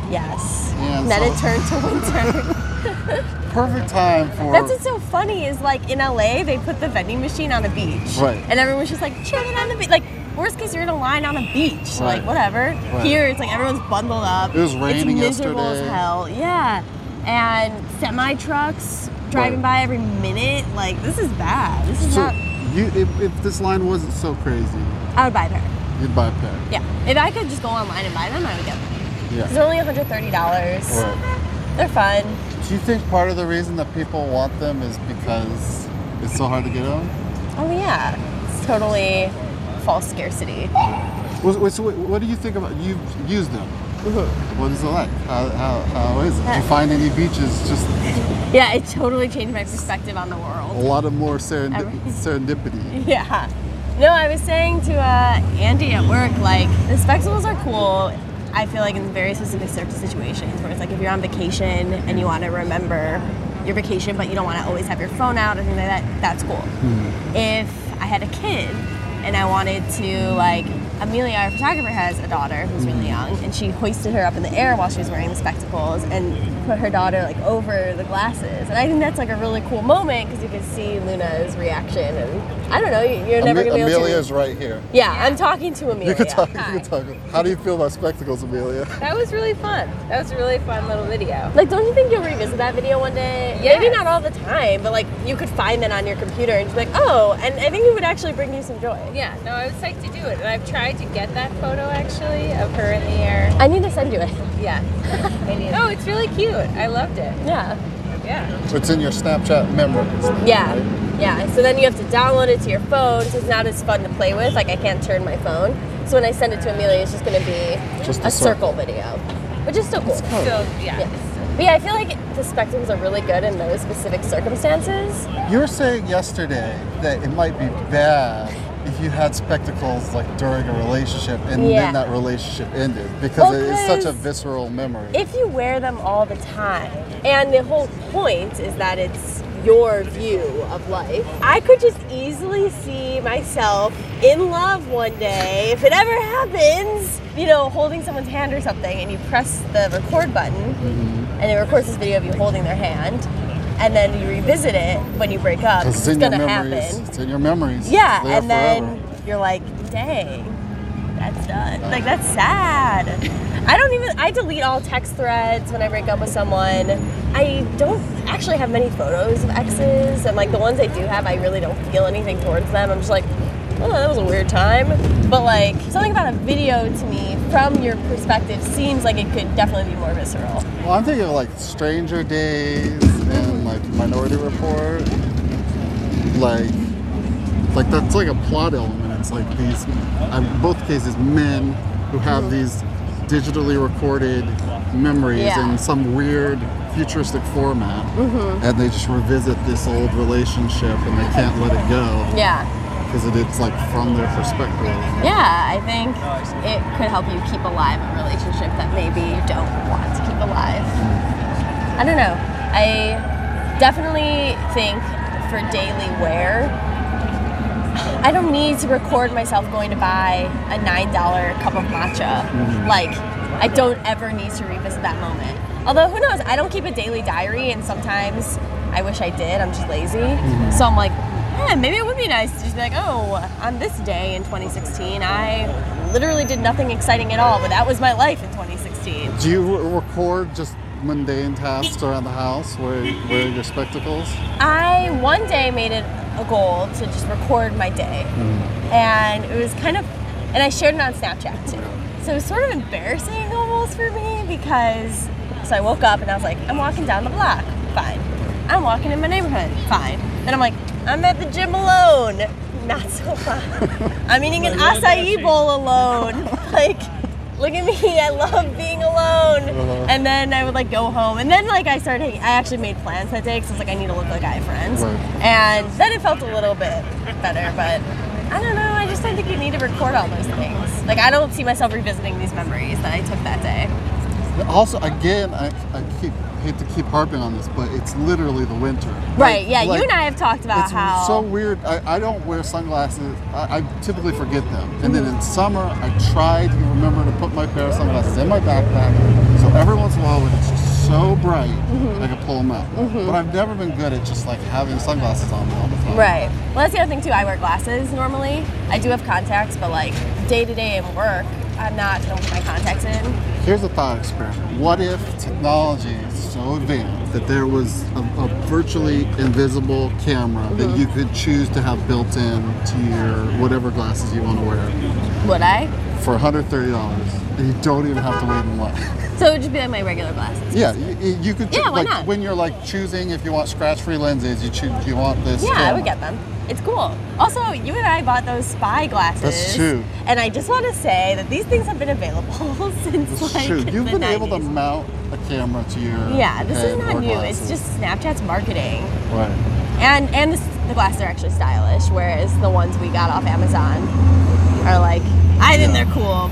Yes. And, and then so- it turned to winter. perfect time for... That's what's so funny is, like, in L A, they put the vending machine on a beach. Right. And everyone's just, like, chilling on the beach. Like, worst case, you're in a line on a beach. So, right. Like, whatever. Right. Here, it's like everyone's bundled up. It was raining yesterday. It's miserable yesterday. as hell. Yeah. And semi-trucks driving right. by every minute. Like, this is bad. This is so not... You, if, if this line wasn't so crazy... I would buy a pair. You'd buy a pair. Yeah. If I could just go online and buy them, I would get them. Yeah. It's only one hundred thirty dollars. Right. They're fun. Do you think part of the reason that people want them is because it's so hard to get them? Oh, yeah. It's totally false scarcity. So what do you think about, you've used them. What is it like? How, how, how is it? Do you find any beaches just... Yeah, it totally changed my perspective on the world. A lot of more serendip serendipity. Yeah. No, I was saying to uh, Andy at work, like, the Spectacles are cool. I feel like in very specific situations where it's like if you're on vacation and you want to remember your vacation but you don't want to always have your phone out or things like that, that's cool. Mm-hmm. If I had a kid and I wanted to, like, Amelia, our photographer, has a daughter who's really young, and she hoisted her up in the air while she was wearing the spectacles and put her daughter, like, over the glasses. And I think that's, like, a really cool moment because you can see Luna's reaction. And I don't know, you're never Am gonna be able to. Amelia's right here. Yeah, yeah, I'm talking to Amelia. You can talk. You can talk. How do you feel about spectacles, Amelia? That was really fun. That was a really fun little video. Like, don't you think you'll revisit that video one day? Yes. Maybe not all the time, but, like, you could find that on your computer and be like, oh, and I think it would actually bring you some joy. Yeah, no, I was psyched to do it, and I've tried. I tried to get that photo, actually, of her in the air. I need to send you it. Yeah. I need it. Oh, it's really cute. I loved it. Yeah. Yeah. So it's in your Snapchat memories. Yeah. Right? Yeah. So then you have to download it to your phone. So it's not as fun to play with. Like, I can't turn my phone. So when I send it to Amelia, it's just going to be just a circle. circle video, which is still cool. It's cool. So, yeah. yeah. But yeah, I feel like the Spectacles are really good in those specific circumstances. You were saying yesterday that it might be bad if you had spectacles, like, during a relationship and yeah. then that relationship ended because well, it is such a visceral memory. If you wear them all the time, and the whole point is that it's your view of life, I could just easily see myself in love one day, if it ever happens, you know, holding someone's hand or something, and you press the record button, mm-hmm. and it records this video of you holding their hand. And then you revisit it when you break up. It's, it's gonna happen. It's in your memories. Yeah, and then forever. You're like, dang, that's done. Like, that's sad. I don't even, I delete all text threads when I break up with someone. I don't actually have many photos of exes, and, like, the ones I do have, I really don't feel anything towards them. I'm just like, oh, that was a weird time. But, like, something about a video to me from your perspective seems like it could definitely be more visceral. Well, I'm thinking of, like, Stranger Days. And, like, Minority Report, like, like that's like a plot element. It's like these, in both cases, men who have these digitally recorded memories yeah. in some weird futuristic format, mm-hmm. and they just revisit this old relationship and they can't let it go. Yeah, because it, it's like from their perspective. Yeah, I think it could help you keep alive a relationship that maybe you don't want to keep alive. I don't know. I definitely think for daily wear, I don't need to record myself going to buy a nine dollar cup of matcha. Mm-hmm. Like, I don't ever need to revisit that moment. Although, who knows? I don't keep a daily diary, and sometimes I wish I did. I'm just lazy. Mm-hmm. So I'm like, yeah, maybe it would be nice to just be like, oh, on this day in twenty sixteen, I literally did nothing exciting at all, but that was my life in twenty sixteen. Do you record just mundane tasks around the house where wear your spectacles? I one day made it a goal to just record my day. Mm. And it was kind of, and I shared it on Snapchat too. So it was sort of embarrassing almost for me because, so I woke up and I was like, I'm walking down the block, fine. I'm walking in my neighborhood, fine. Then I'm like, I'm at the gym alone, not so fun. I'm eating an acai bowl alone, like, look at me, I love being alone. Uh-huh. And then I would, like, go home. And then, like, I started, I actually made plans that day because I was like, I need to look like I have friends. Right. And then it felt a little bit better, but I don't know, I just don't think you need to record all those things. Like, I don't see myself revisiting these memories that I took that day. Also, again, I, I keep, hate to keep harping on this, but it's literally the winter. Right, like, yeah, like, you and I have talked about it's how... It's so weird. I, I don't wear sunglasses. I, I typically forget them. And then in summer, I try to remember to put my pair of sunglasses in my backpack. So every once in a while, when it's just so so bright, mm-hmm. I could pull them up. Mm-hmm. But I've never been good at just like having sunglasses on all the time. Right. Well, that's the other thing too. I wear glasses normally. I do have contacts, but like day to day in work, I'm not going to put my contacts in. Here's a thought experiment. What if technology is so advanced that there was a, a virtually invisible camera mm-hmm. that you could choose to have built in to your whatever glasses you want to wear? Would I? For one hundred thirty dollars. And you don't even have to wait in line. So it would just be like my regular glasses. Yeah, you, you could. Yeah, why like, not? When you're like choosing if you want scratch-free lenses, you choose. You want this. Yeah, camera. I would get them. It's cool. Also, you and I bought those spy glasses. That's true. And I just want to say that these things have been available since That's like true. You've the been nineties. Able to mount a camera to your. Yeah, this is not new. Glasses. It's just Snapchat's marketing. Right. And and the, the glasses are actually stylish, whereas the ones we got off Amazon are like I think yeah. they're cool.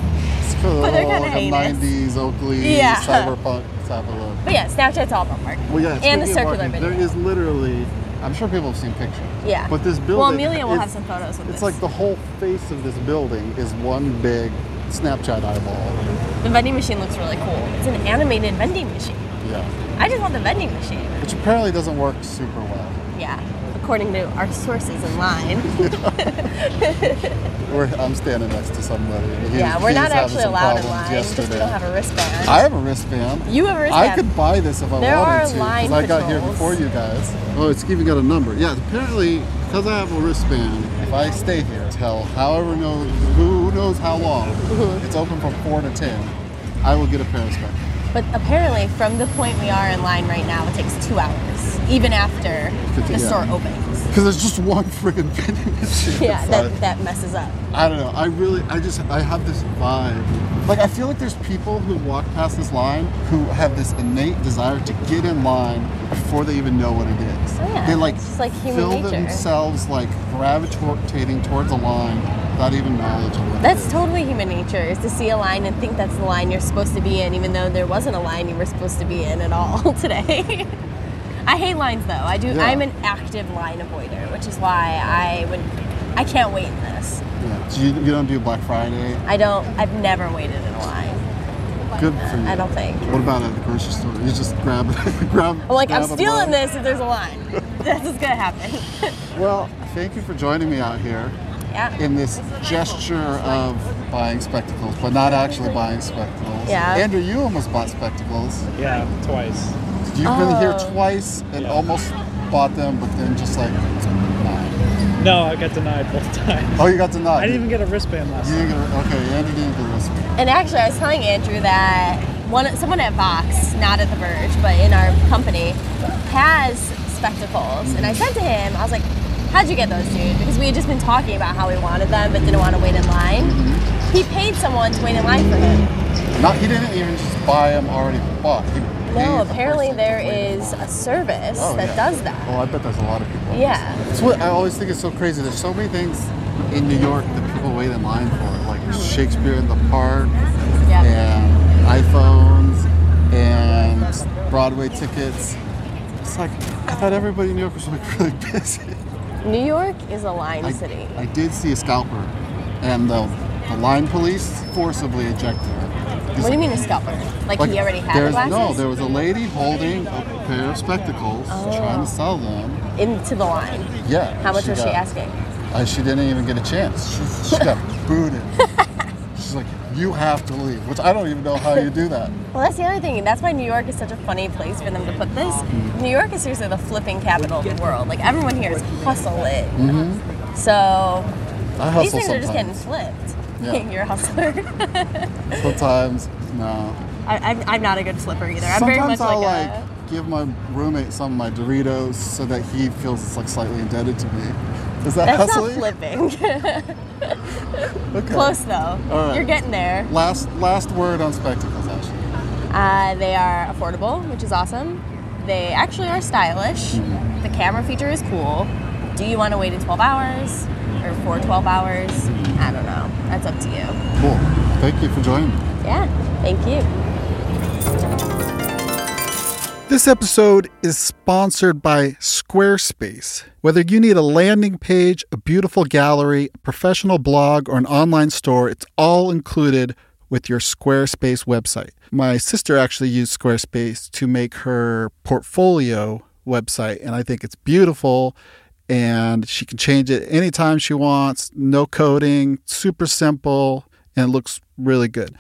But they're kind of like nineties Oakley yeah. cyberpunk type of look. But yeah, Snapchat's all about marketing. Well, yeah, and the circular marketing, video. There is literally, I'm sure people have seen pictures. Yeah. But this building. Well, Amelia will have some photos of this. It's like the whole face of this building is one big Snapchat eyeball. The vending machine looks really cool. It's an animated vending machine. Yeah. I just want the vending machine. Which apparently doesn't work super well. Yeah. According to our sources in line. we're, I'm standing next to somebody. He's, yeah, we're not actually allowed in line. Yesterday. Just we don't have a wristband. I have a wristband. You have a wristband. I could buy this if I there wanted to. There are line patrols. I got here before you guys. Oh, it's even got a number. Yeah, apparently, because I have a wristband, if I stay here till however knows, who knows how long, it's open from four to ten, I will get a pair of spectacles. But apparently, from the point we are in line right now, it takes two hours, even after the yeah. store opens. Because there's just one friggin' vending machine. Yeah, that, that messes up. I don't know. I really, I just, I have this vibe. Like, I feel like there's people who walk past this line who have this innate desire to get in line before they even know what it is. Oh, yeah. They like, it's just like human feel nature. Themselves like gravitating towards a line without even knowledge of what That's it is. Totally human nature, is to see a line and think that's the line you're supposed to be in, even though there wasn't a line you were supposed to be in at all today. I hate lines though. I do. Yeah. I'm an active line avoider, which is why I would. I can't wait in this. Yeah. So you, you don't do Black Friday? I don't. I've never waited in a line. Good for you. I don't think. What about at the grocery store? You just grab it. grab, I'm like, grab I'm stealing line. This if there's a line. That's what's gonna happen. Well, thank you for joining me out here. Yeah. In this gesture of buying spectacles, but not actually buying spectacles. Yeah. Andrew, you almost bought spectacles. Yeah, twice. You've oh. been here twice and yeah. almost bought them, but then just like denied. No, I got denied both times. Oh, you got denied? I didn't even get a wristband last you didn't time. Get a, okay, Andrew didn't get a wristband. And actually, I was telling Andrew that one someone at Vox, not at The Verge, but in our company, has spectacles. And I said to him, I was like, how'd you get those, dude? Because we had just been talking about how we wanted them, but didn't want to wait in line. Mm-hmm. He paid someone to wait in line for him. No, he didn't even just buy them already bought. He No, apparently there is a service oh, that yeah. does that. Well, I bet there's a lot of people. Yeah. That's what I always think is so crazy. There's so many things in New York that people wait in line for, like Shakespeare in the Park, yep. and iPhones, and Broadway tickets. It's like, I thought everybody in New York was like really busy. New York is a line I, city. I did see a scalper, and the, the line police forcibly ejected her. What do you mean a scalper? Like, like he already had the glasses? No, there was a lady holding a pair of spectacles, oh. trying to sell them. Into the line? Yeah. How much she was got, she asking? Uh, she didn't even get a chance. She, she got booted. She's like, you have to leave, which I don't even know how you do that. Well, that's the other thing. That's why New York is such a funny place for them to put this. Mm-hmm. New York is seriously the flipping capital of the world. Like, everyone here is hustle it. Mm-hmm. So, I hustle these things sometimes. Are just getting flipped. Yeah. You're a hustler. Sometimes, no. I, I'm, I'm not a good flipper either. I'm Sometimes very much I'll like, like a... give my roommate some of my Doritos so that he feels it's like slightly indebted to me. Is that That's hustling? Not flipping. Okay. Close though. All right. You're getting there. Last last word on spectacles, actually. Uh, they are affordable, which is awesome. They actually are stylish. Mm-hmm. The camera feature is cool. Do you want to wait in twelve hours? Or for twelve hours, I don't know. That's up to you. Cool. Thank you for joining me. Yeah, thank you. This episode is sponsored by Squarespace. Whether you need a landing page, a beautiful gallery, a professional blog, or an online store, it's all included with your Squarespace website. My sister actually used Squarespace to make her portfolio website, and I think it's beautiful. And she can change it anytime she wants, no coding, super simple, and it looks really good.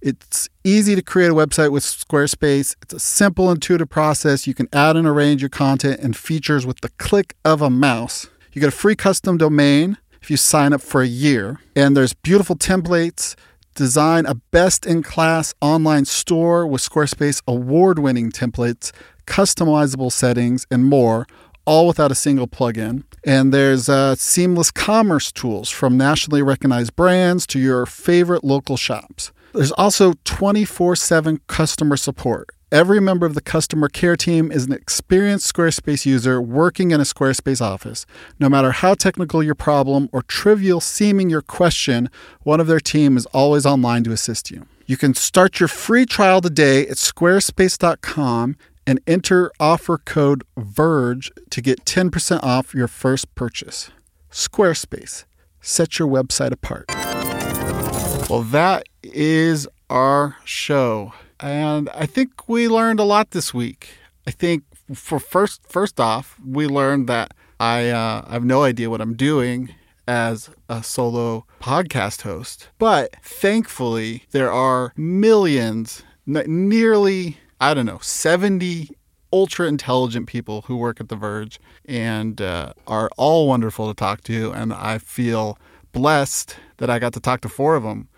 It's easy to create a website with Squarespace. It's a simple, intuitive process. You can add and arrange your content and features with the click of a mouse. You get a free custom domain if you sign up for a year. And there's beautiful templates. Design a best-in-class online store with Squarespace award-winning templates, customizable settings, and more, all without a single plugin. And there's uh, seamless commerce tools from nationally recognized brands to your favorite local shops. There's also twenty-four seven customer support. Every member of the customer care team is an experienced Squarespace user working in a Squarespace office. No matter how technical your problem or trivial seeming your question, one of their team is always online to assist you. You can start your free trial today at squarespace dot com and enter offer code VERGE to get ten percent off your first purchase. Squarespace. Set your website apart. Well, that is our show. And I think we learned a lot this week. I think for first first off, we learned that I uh, I have no idea what I'm doing as a solo podcast host. But thankfully, there are millions, nearly... I don't know, seventy ultra-intelligent people who work at The Verge and uh, are all wonderful to talk to. And I feel blessed that I got to talk to four of them.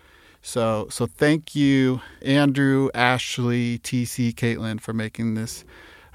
So so thank you, Andrew, Ashley, T C, Kaitlyn, for making this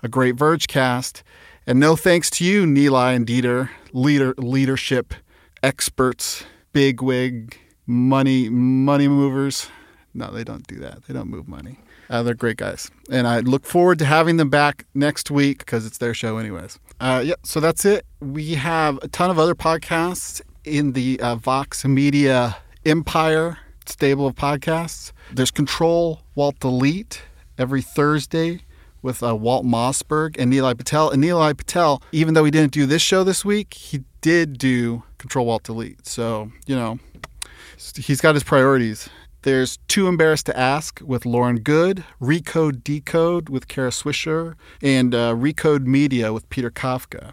a great Vergecast. And no thanks to you, Nilay and Dieter, leader, leadership experts, bigwig, money, money movers. No, they don't do that. They don't move money. Uh, they're great guys. And I look forward to having them back next week because it's their show anyways. Uh, yeah, so that's it. We have a ton of other podcasts in the uh, Vox Media empire, stable of podcasts. There's Control, Walt Delete every Thursday with uh, Walt Mossberg and Nilay Patel. And Nilay Patel, even though he didn't do this show this week, he did do Control, Walt Delete. So, you know, he's got his priorities. There's Too Embarrassed to Ask with Lauren Good, Recode Decode with Kara Swisher, and uh, Recode Media with Peter Kafka.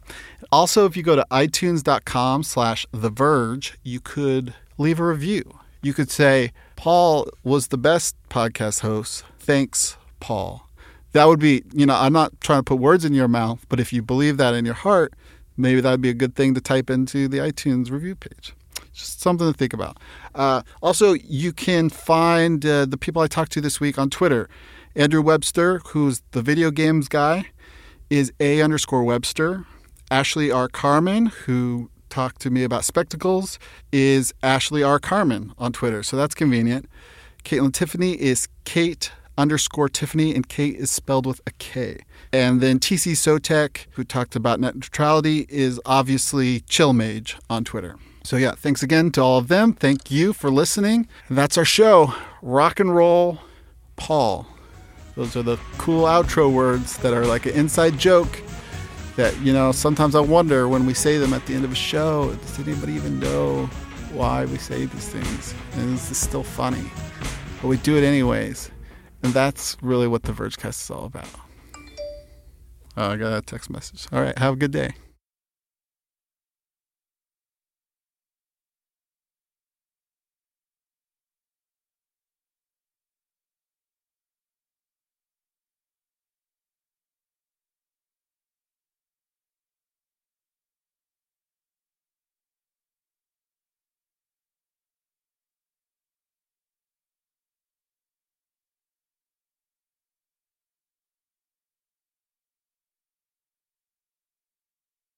Also, if you go to iTunes.com slash The Verge, you could leave a review. You could say, Paul was the best podcast host. Thanks, Paul. That would be, you know, I'm not trying to put words in your mouth, but if you believe that in your heart, maybe that would be a good thing to type into the iTunes review page. Just something to think about. Uh, also, you can find uh, the people I talked to this week on Twitter. Andrew Webster, who's the video games guy, is A underscore Webster. Ashley R. Carman, who talked to me about Spectacles, is Ashley R. Carman on Twitter. So that's convenient. Kaitlyn Tiffany is Kate underscore Tiffany, and Kate is spelled with a K. And then T C. Sottek, who talked about net neutrality, is obviously Chillmage on Twitter. So yeah, thanks again to all of them. Thank you for listening. And that's our show, Rock and Roll Paul. Those are the cool outro words that are like an inside joke that, you know, sometimes I wonder when we say them at the end of a show, does anybody even know why we say these things? And is this still funny? But we do it anyways. And that's really what the Vergecast is all about. Oh, I got a text message. All right, have a good day.